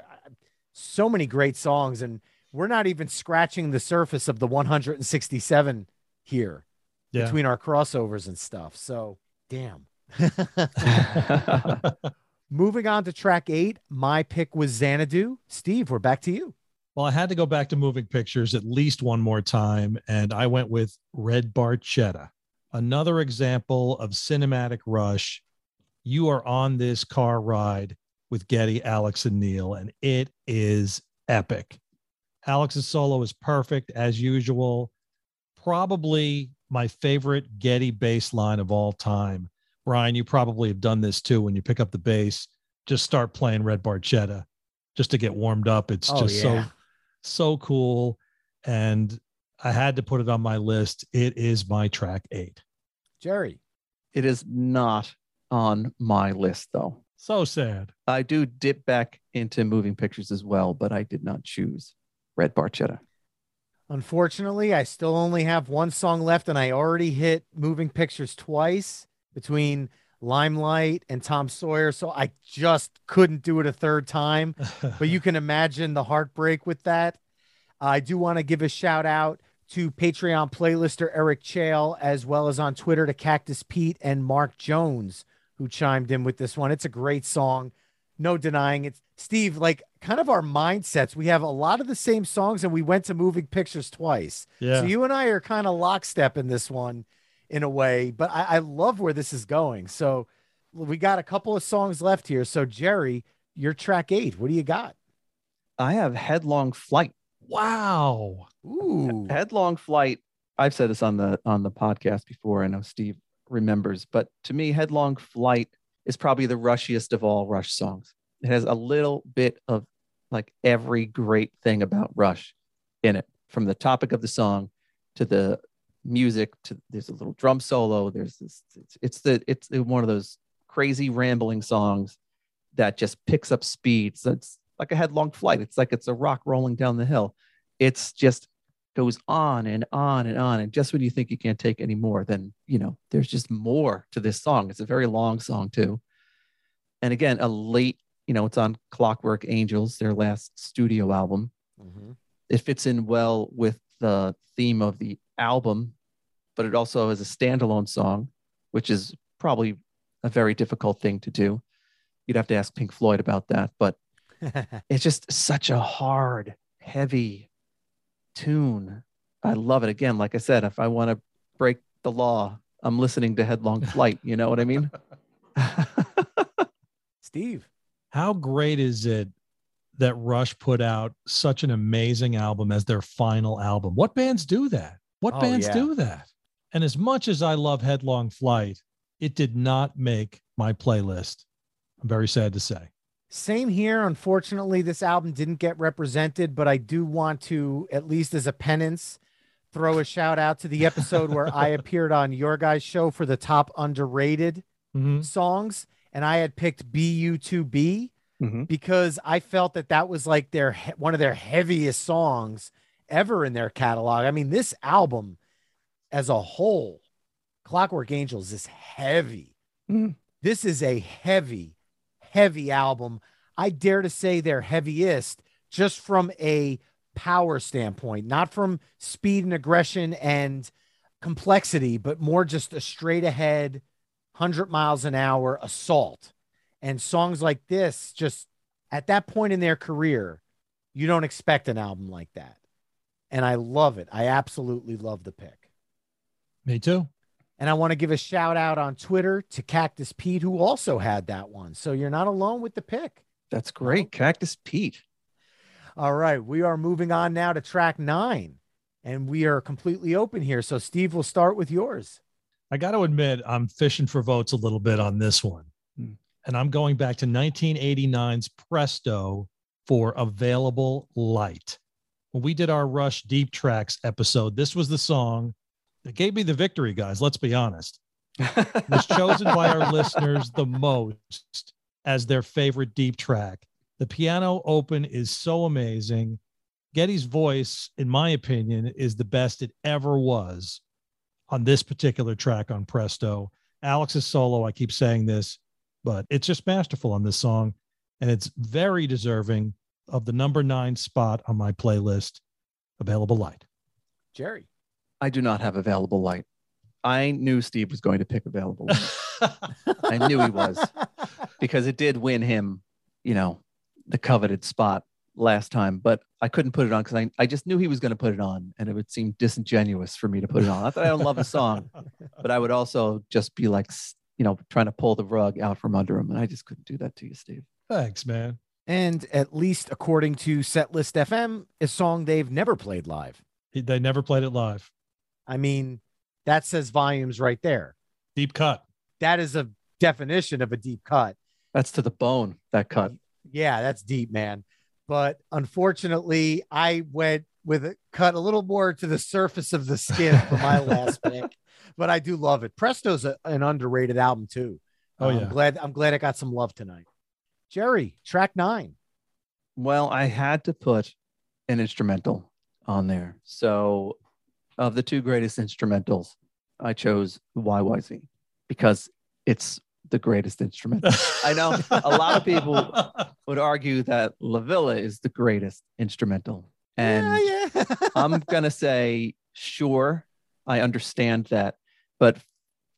So many great songs, and we're not even scratching the surface of the 167 here between our crossovers and stuff. So, damn. Moving on to track 8, my pick was Xanadu. Steve, we're back to you. Well, I had to go back to Moving Pictures at least one more time, and I went with Red Barchetta. Another example of cinematic Rush. You are on this car ride with Getty, Alex, and Neil, and it is epic. Alex's solo is perfect, as usual. Probably my favorite Getty bass line of all time. Brian, you probably have done this too. When you pick up the bass, just start playing Red Barchetta just to get warmed up. It's so cool. And I had to put it on my list. It is my track 8. Gerry. It is not on my list, though. So sad. I do dip back into Moving Pictures as well, but I did not choose Red Barchetta. Unfortunately, I still only have one song left, and I already hit Moving Pictures twice between Limelight and Tom Sawyer, so I just couldn't do it a third time. But you can imagine the heartbreak with that. I do want to give a shout out to Patreon playlister Eric Chael, as well as on Twitter to Cactus Pete and Mark Jones, who chimed in with this one. It's a great song. No denying it. Steve, like, kind of our mindsets. We have a lot of the same songs, and we went to Moving Pictures twice. Yeah. So you and I are kind of lockstep in this one, in a way, but I love where this is going. So we got a couple of songs left here. So Gerry, your track 8, what do you got? I have Headlong Flight. Wow. Ooh. Headlong Flight. I've said this on the podcast before. I know Steve remembers, but to me, Headlong Flight is probably the rushiest of all Rush songs. It has a little bit of like every great thing about Rush in it, from the topic of the song to the music to there's a little drum solo. There's this, it's one of those crazy rambling songs that just picks up speed. So it's like a headlong flight. It's like it's a rock rolling down the hill. It's just goes on and on and on. And just when you think you can't take any more, then, you know, there's just more to this song. It's a very long song too. And again, a late, you know, it's on Clockwork Angels, their last studio album. Mm-hmm. It fits in well with the theme of the album, but it also is a standalone song, which is probably a very difficult thing to do. You'd have to ask Pink Floyd about that, but it's just such a hard, heavy tune. I love it. Again, like I said, if I want to break the law, I'm listening to Headlong Flight. You know what I mean? Steve, how great is it that Rush put out such an amazing album as their final album? What bands do that? What bands do that? And as much as I love Headlong Flight, it did not make my playlist. I'm very sad to say. Same here. Unfortunately, this album didn't get represented, but I do want to, at least as a penance, throw a shout out to the episode where I appeared on your guys' show for the top underrated songs. And I had picked B-U-2-B because I felt that that was like their one of their heaviest songs ever in their catalog. I mean, this album as a whole, Clockwork Angels, is heavy. This is a heavy, heavy album. I dare to say they're heaviest just from a power standpoint, not from speed and aggression and complexity, but more just a straight ahead 100 miles an hour assault. And songs like this, just at that point in their career, you don't expect an album like that. And I love it. I absolutely love the pick. Me too. And I want to give a shout out on Twitter to Cactus Pete, who also had that one. So you're not alone with the pick. That's great. Cactus Pete. All right. We are moving on now to track 9, and we are completely open here. So Steve, we'll start with yours. I got to admit, I'm fishing for votes a little bit on this one. And I'm going back to 1989's Presto for Available Light. When we did our Rush Deep Tracks episode, this was the song that gave me the victory, guys. Let's be honest. It was chosen by our listeners the most as their favorite deep track. The piano open is so amazing. Getty's voice, in my opinion, is the best it ever was on this particular track on Presto. Alex's solo, I keep saying this, but it's just masterful on this song, and it's very deserving of the number 9 spot on my playlist, Available Light. Gerry. I do not have Available Light. I knew Steve was going to pick Available Light. I knew he was, because it did win him, you know, the coveted spot last time, but I couldn't put it on because I just knew he was going to put it on, and it would seem disingenuous for me to put it on. Not that I don't love the song, but I would also just be like, you know, trying to pull the rug out from under him, and I just couldn't do that to you, Steve. Thanks, man. And at least according to Setlist.fm, a song they've never played live. They never played it live. I mean, that says volumes right there. Deep cut. That is a definition of a deep cut. That's to the bone, that cut. Yeah, that's deep, man. But unfortunately, I went with a cut a little more to the surface of the skin for my last pick. But I do love it. Presto's an underrated album, too. Oh, yeah. I'm glad I got some love tonight. Gerry, track 9. Well, I had to put an instrumental on there. So of the 2 greatest instrumentals, I chose YYZ because it's the greatest instrument. I know a lot of people would argue that La Villa is the greatest instrumental. And yeah. I'm going to say, sure, I understand that. But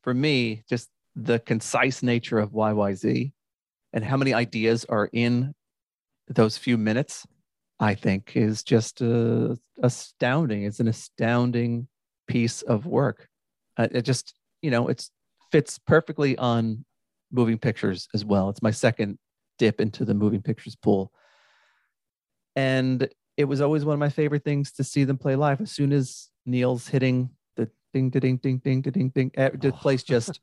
for me, just the concise nature of YYZ and how many ideas are in those few minutes, I think is just astounding. It's an astounding piece of work. It just, you know, it fits perfectly on Moving Pictures as well. It's my second dip into the Moving Pictures pool. And it was always one of my favorite things to see them play live. As soon as Neil's hitting the ding, ding, ding, ding, ding, ding, the place just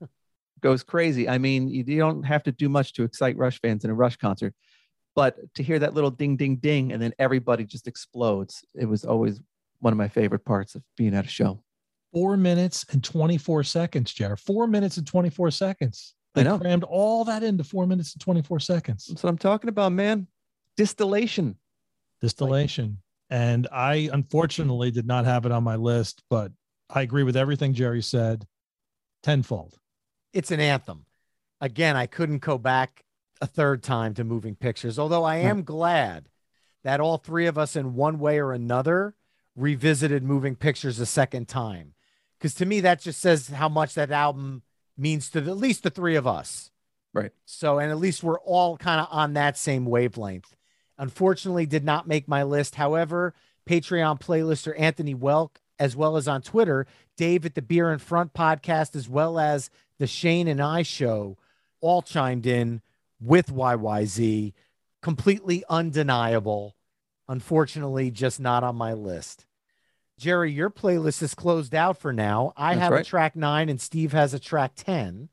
goes crazy. I mean, you don't have to do much to excite Rush fans in a Rush concert, but to hear that little ding, ding, ding, and then everybody just explodes. It was always one of my favorite parts of being at a show. 4 minutes and 24 seconds, Gerry. 4 minutes and 24 seconds. They crammed all that into 4 minutes and 24 seconds. That's what I'm talking about, man. Distillation. And I unfortunately did not have it on my list, but I agree with everything Gerry said tenfold. It's an anthem. Again, I couldn't go back a third time to Moving Pictures, although I am glad that all 3 of us in one way or another revisited Moving Pictures a second time. Because to me, that just says how much that album means to at least the 3 of us. Right. So, and at least we're all kind of on that same wavelength. Unfortunately, did not make my list. However, Patreon playlister Anthony Welk, as well as on Twitter, Dave at the Beer in Front podcast, as well as the Shane and I show, all chimed in with YYZ. Completely undeniable. Unfortunately, just not on my list. Gerry, your playlist is closed out for now. I have a track 9 and Steve has a track 10.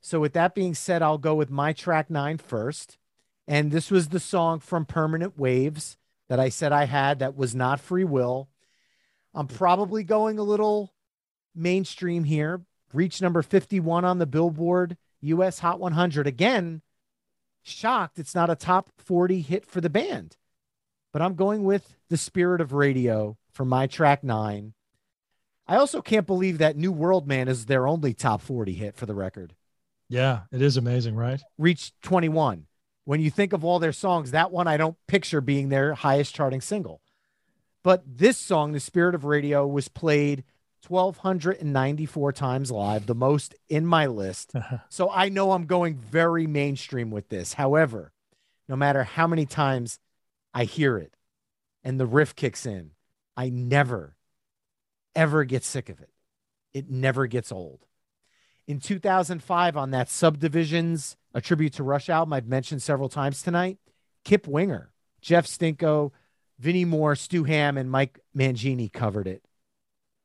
So with that being said, I'll go with my track 9 first. And this was the song from Permanent Waves that I said I had that was not Free Will. I'm probably going a little mainstream here. Reached number 51 on the Billboard US Hot 100. Again, shocked it's not a top 40 hit for the band. But I'm going with The Spirit of Radio for my track 9. I also can't believe that New World Man is their only top 40 hit for the record. Yeah, it is amazing, right? Reached 21. When you think of all their songs, that one I don't picture being their highest charting single. But this song, The Spirit of Radio, was played 1,294 times live, the most in my list. So I know I'm going very mainstream with this. However, no matter how many times I hear it and the riff kicks in, I never, ever get sick of it. It never gets old. In 2005, on that Subdivisions, a tribute to Rush album I've mentioned several times tonight, Kip Winger, Jeff Stinko, Vinnie Moore, Stu Hamm, and Mike Mangini covered it.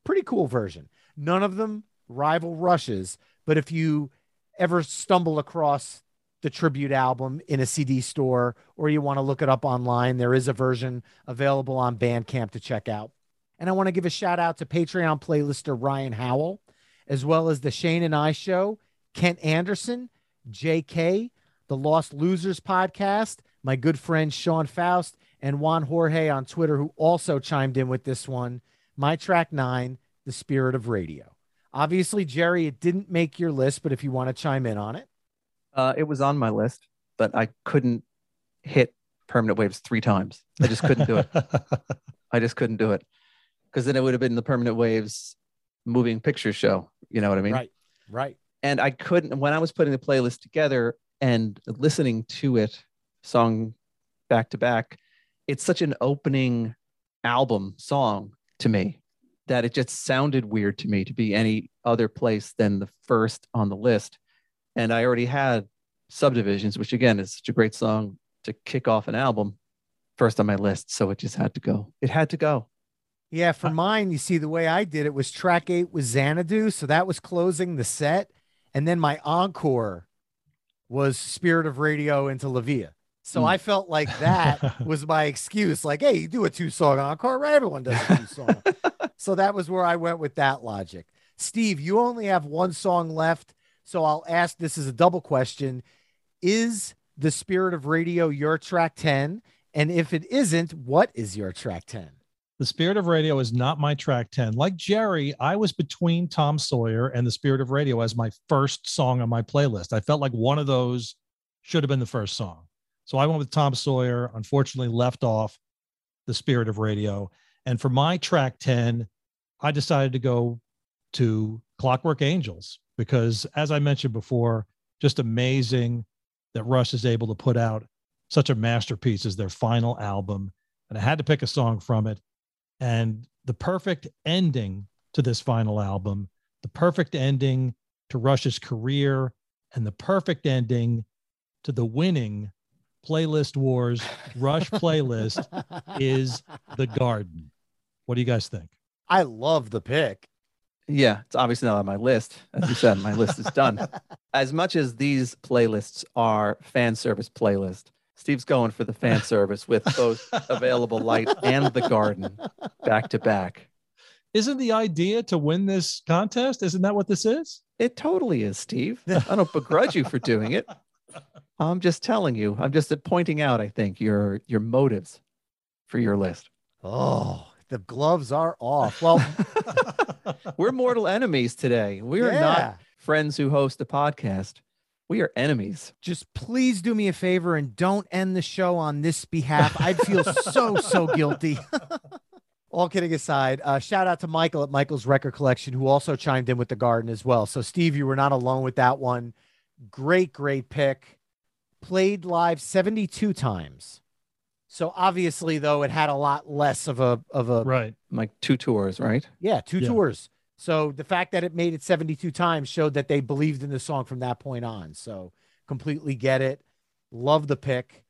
Pretty cool version. None of them rival Rush's, but if you ever stumble across the tribute album in a CD store or you want to look it up online, there is a version available on Bandcamp to check out. And I want to give a shout out to Patreon playlister Ryan Howell, as well as The Shane and I Show, Kent Anderson, JK, The Lost Losers Podcast, my good friend Sean Faust, and Juan Jorge on Twitter, who also chimed in with this one. My track 9, The Spirit of Radio. Obviously, Gerry, it didn't make your list, but if you want to chime in on it. It was on my list, but I couldn't hit Permanent Waves 3 times. I just couldn't do it. I just couldn't do it. Because then it would have been the Permanent Waves Moving Pictures show. You know what I mean? Right, right. And I couldn't, when I was putting the playlist together and listening to it, song back to back, it's such an opening album song to me that it just sounded weird to me to be any other place than the first on the list. And I already had Subdivisions, which again is such a great song to kick off an album, first on my list. So it just had to go. It had to go. Yeah, for mine, you see, the way I did it was track 8 was Xanadu. So that was closing the set. And then my encore was Spirit of Radio into La Villa. So I felt like that was my excuse. Like, hey, you do a 2-song encore, right? Everyone does a 2-song. So that was where I went with that logic. Steve, you only have 1 song left. So I'll ask, this is a double question. Is The Spirit of Radio your track 10? And if it isn't, what is your track 10? The Spirit of Radio is not my track 10. Like Gerry, I was between Tom Sawyer and The Spirit of Radio as my first song on my playlist. I felt like one of those should have been the first song. So I went with Tom Sawyer, unfortunately left off The Spirit of Radio. And for my track 10, I decided to go to Clockwork Angels because, as I mentioned before, just amazing that Rush is able to put out such a masterpiece as their final album. And I had to pick a song from it. And the perfect ending to this final album, the perfect ending to Rush's career, and the perfect ending to the winning Playlist Wars Rush playlist is The Garden. What do you guys think? I love the pick. Yeah, it's obviously not on my list. As you said, my list is done. As much as these playlists are fan service playlist, Steve's going for the fan service with both Available Light and The Garden back to back. Isn't the idea to win this contest? Isn't that what this is? It totally is, Steve. I don't begrudge you for doing it. I'm just telling you, I'm just pointing out, I think, your motives for your list. Oh, the gloves are off. Well, we're mortal enemies today. We are not friends who host a podcast. We are enemies. Just please do me a favor and don't end the show on this behalf. I'd feel so guilty. All kidding aside, shout out to Michael at Michael's Record Collection, who also chimed in with The Garden as well. So, Steve, you were not alone with that one. Great, great pick. Played live 72 times. So obviously, though, it had a lot less of a right, like 2 tours, right? Yeah, 2 tours. So the fact that it made it 72 times showed that they believed in the song from that point on. So completely get it. Love the pick.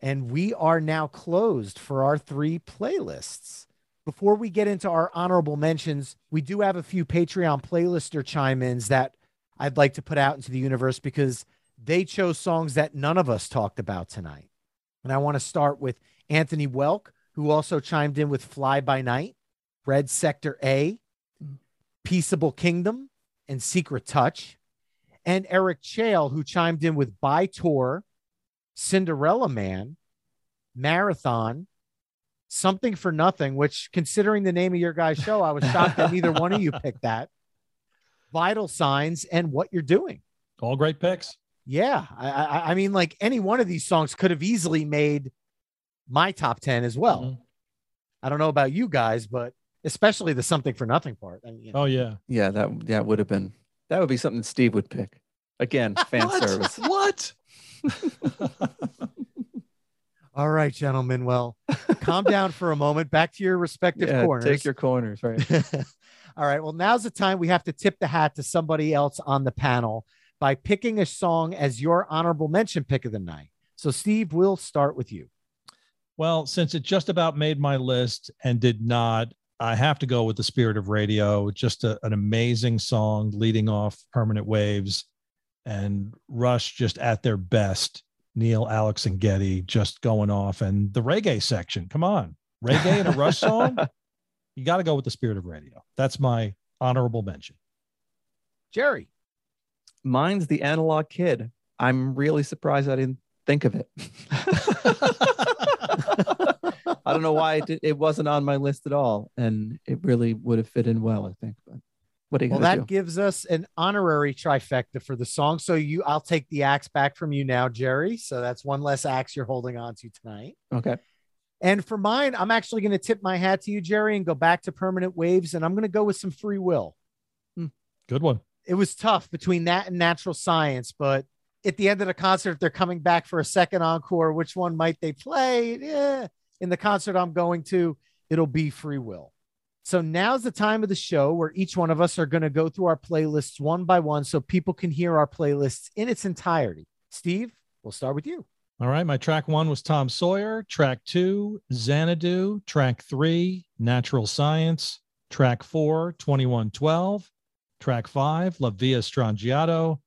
And we are now closed for our 3 playlists. Before we get into our honorable mentions, we do have a few Patreon playlister chime-ins that I'd like to put out into the universe because they chose songs that none of us talked about tonight. And I want to start with Anthony Welk, who also chimed in with Fly By Night, Red Sector A, Peaceable Kingdom, and Secret Touch. And Eric Chale, who chimed in with By Tour, Cinderella Man, Marathon, Something for Nothing, which considering the name of your guys' show, I was shocked that neither one of you picked that. Vital Signs and What You're Doing. All great picks. Yeah. I mean, like any one of these songs could have easily made my top 10 as well. Mm-hmm. I don't know about you guys, but especially the Something for Nothing part. I mean, you know. Oh yeah. Yeah. That would have been, that would be something Steve would pick again. Fan what? Service. What? All right, gentlemen. Well, calm down for a moment. Back to your respective corners. Take your corners, right? All right. Well, now's the time we have to tip the hat to somebody else on the panel by picking a song as your honorable mention pick of the night. So, Steve, we'll start with you. Well, since it just about made my list and did not, I have to go with The Spirit of Radio. Just an amazing song leading off Permanent Waves, and Rush just at their best. Neil, Alex, and Getty just going off, and the reggae section. Come on, reggae and a Rush song. You got to go with The Spirit of Radio. That's my honorable mention. Gerry. Mine's The Analog Kid. I'm really surprised I didn't think of it. I don't know why it wasn't on my list at all, and it really would have fit in well, I think. But what are you gonna do? That gives us an honorary trifecta for the song. So I'll take the axe back from you now, Gerry. So that's one less axe you're holding on to tonight. Okay. And for mine, I'm actually going to tip my hat to you, Gerry, and go back to Permanent Waves, and I'm going to go with some Free Will. Good one. It was tough between that and Natural Science, but at the end of the concert, they're coming back for a second encore. Which one might they play? Yeah. In the concert I'm going to, it'll be Free Will. So now's the time of the show where each one of us are going to go through our playlists one by one so people can hear our playlists in its entirety. Steve, we'll start with you. All right. My track one was Tom Sawyer. Track two, Xanadu. Track three, Natural Science. Track four, 2112. Track five, La Villa Strangiato.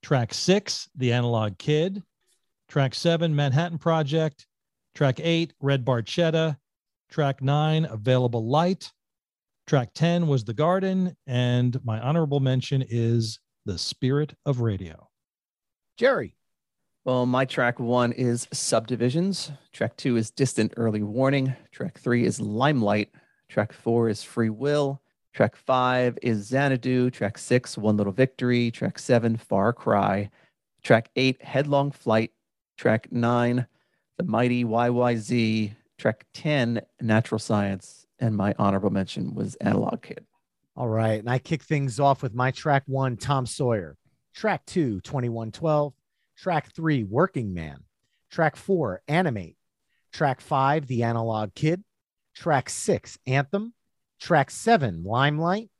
Track six, The Analog Kid. Track seven, Manhattan Project. Track eight, Red Barchetta. Track nine, Available Light. Track 10 was The Garden, and my honorable mention is The Spirit of Radio. Gerry. Well, my track one is Subdivisions. Track two is Distant Early Warning. Track three is Limelight. Track four is Free Will. Track five is Xanadu. Track six, One Little Victory. Track seven, Far Cry. Track eight, Headlong Flight. Track nine, The Mighty YYZ. Track 10, Natural Science. And my honorable mention was Analog Kid. All right. And I kick things off with my track one, Tom Sawyer. Track two, 2112. Track three, Working Man. Track four, Animate. Track five, The Analog Kid. Track six, Anthem. Track seven, Limelight.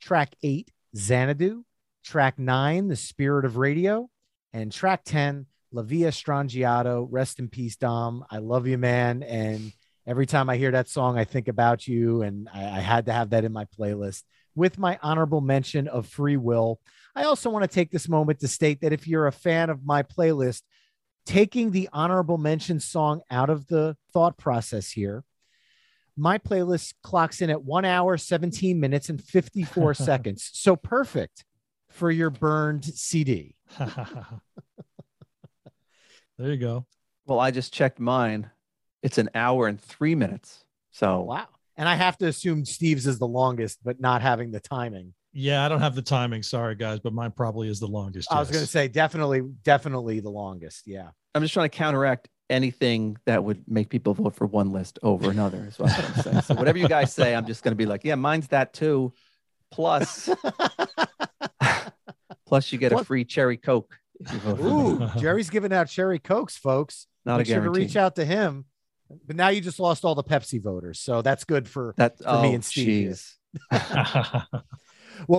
Track eight, Xanadu. Track nine, The Spirit of Radio. And track 10, La Villa Strangiato. Rest in peace, Dom. I love you, man. And every time I hear that song, I think about you, and I had to have that in my playlist with my honorable mention of Free Will. I also want to take this moment to state that if you're a fan of my playlist, taking the honorable mention song out of the thought process here, my playlist clocks in at 1 hour, 17 minutes and 54 seconds. So perfect for your burned CD. There you go. Well, I just checked mine. It's 1 hour and 3 minutes. So wow. And I have to assume Steve's is the longest, but not having the timing. Yeah, I don't have the timing. Sorry, guys, but mine probably is the longest. I was going to say definitely the longest. Yeah. I'm just trying to counteract anything that would make people vote for one list over another. Is what I'm saying. So whatever you guys say, I'm just going to be like, yeah, mine's that too. Plus you get a free cherry Coke. Ooh, Jerry's giving out cherry Cokes, folks. Not a guarantee. Make sure to reach out to him. But now you just lost all the Pepsi voters. So that's good for me and Steve. Well,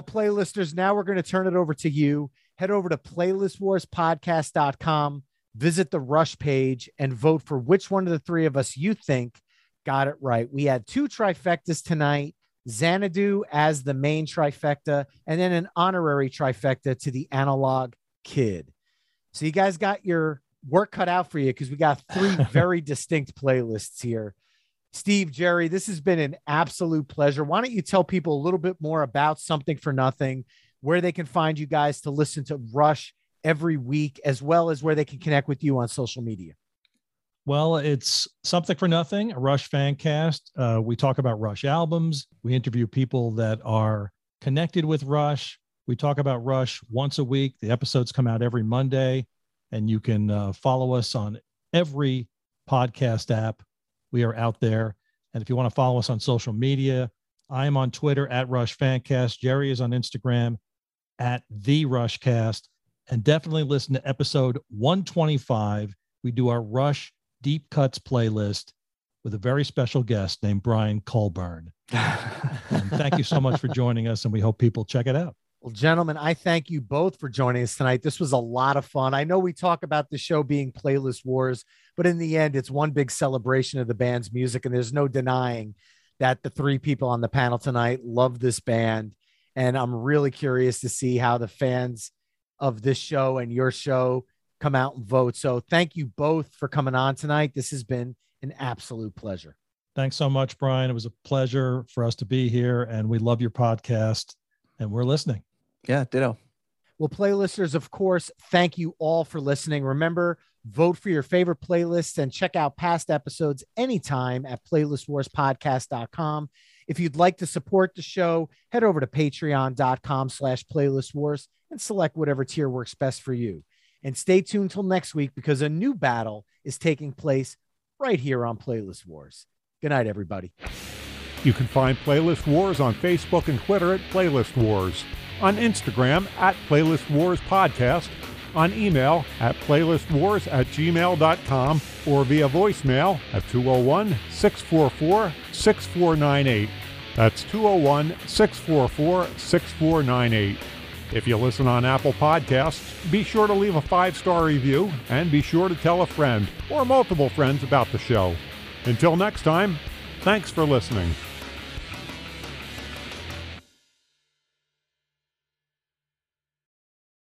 playlisters, now we're going to turn it over to you. Head over to playlistwarspodcast.com, visit the Rush page, and vote for which one of the three of us you think got it right. We had two trifectas tonight. Xanadu as the main trifecta, and then an honorary trifecta to The Analog Kid. So you guys got your work cut out for you, because we got three very distinct playlists here. Steve, Gerry, this has been an absolute pleasure. Why don't you tell people a little bit more about Something for Nothing, where they can find you guys to listen to Rush every week, as well as where they can connect with you on social media? Well, it's Something for Nothing, a Rush fan cast. We talk about Rush albums. We interview people that are connected with Rush. We talk about Rush once a week. The episodes come out every Monday, and you can follow us on every podcast app. We are out there. And if you want to follow us on social media, I am on Twitter at Rush Fancast. Gerry is on Instagram at The Rushcast. And definitely listen to episode 125. We do our Rush Deep Cuts playlist with a very special guest named Brian Colburn. And thank you so much for joining us, and we hope people check it out. Well, gentlemen, I thank you both for joining us tonight. This was a lot of fun. I know we talk about the show being playlist wars, but in the end, it's one big celebration of the band's music, and there's no denying that the three people on the panel tonight love this band, and I'm really curious to see how the fans of this show and your show come out and vote. So thank you both for coming on tonight. This has been an absolute pleasure. Thanks so much, Brian. It was a pleasure for us to be here, and we love your podcast, and we're listening. Yeah, ditto. Well, playlisteners, of course, thank you all for listening. Remember, vote for your favorite playlists and check out past episodes anytime at playlistwarspodcast.com. If you'd like to support the show, head over to patreon.com/playlistwars and select whatever tier works best for you. And stay tuned till next week, because a new battle is taking place right here on Playlist Wars. Good night, everybody. You can find Playlist Wars on Facebook and Twitter at Playlist Wars, on Instagram at Playlist Wars Podcast, on email at playlistwars@gmail.com, or via voicemail at 201-644-6498. That's 201-644-6498. If you listen on Apple Podcasts, be sure to leave a 5-star review, and be sure to tell a friend or multiple friends about the show. Until next time, thanks for listening.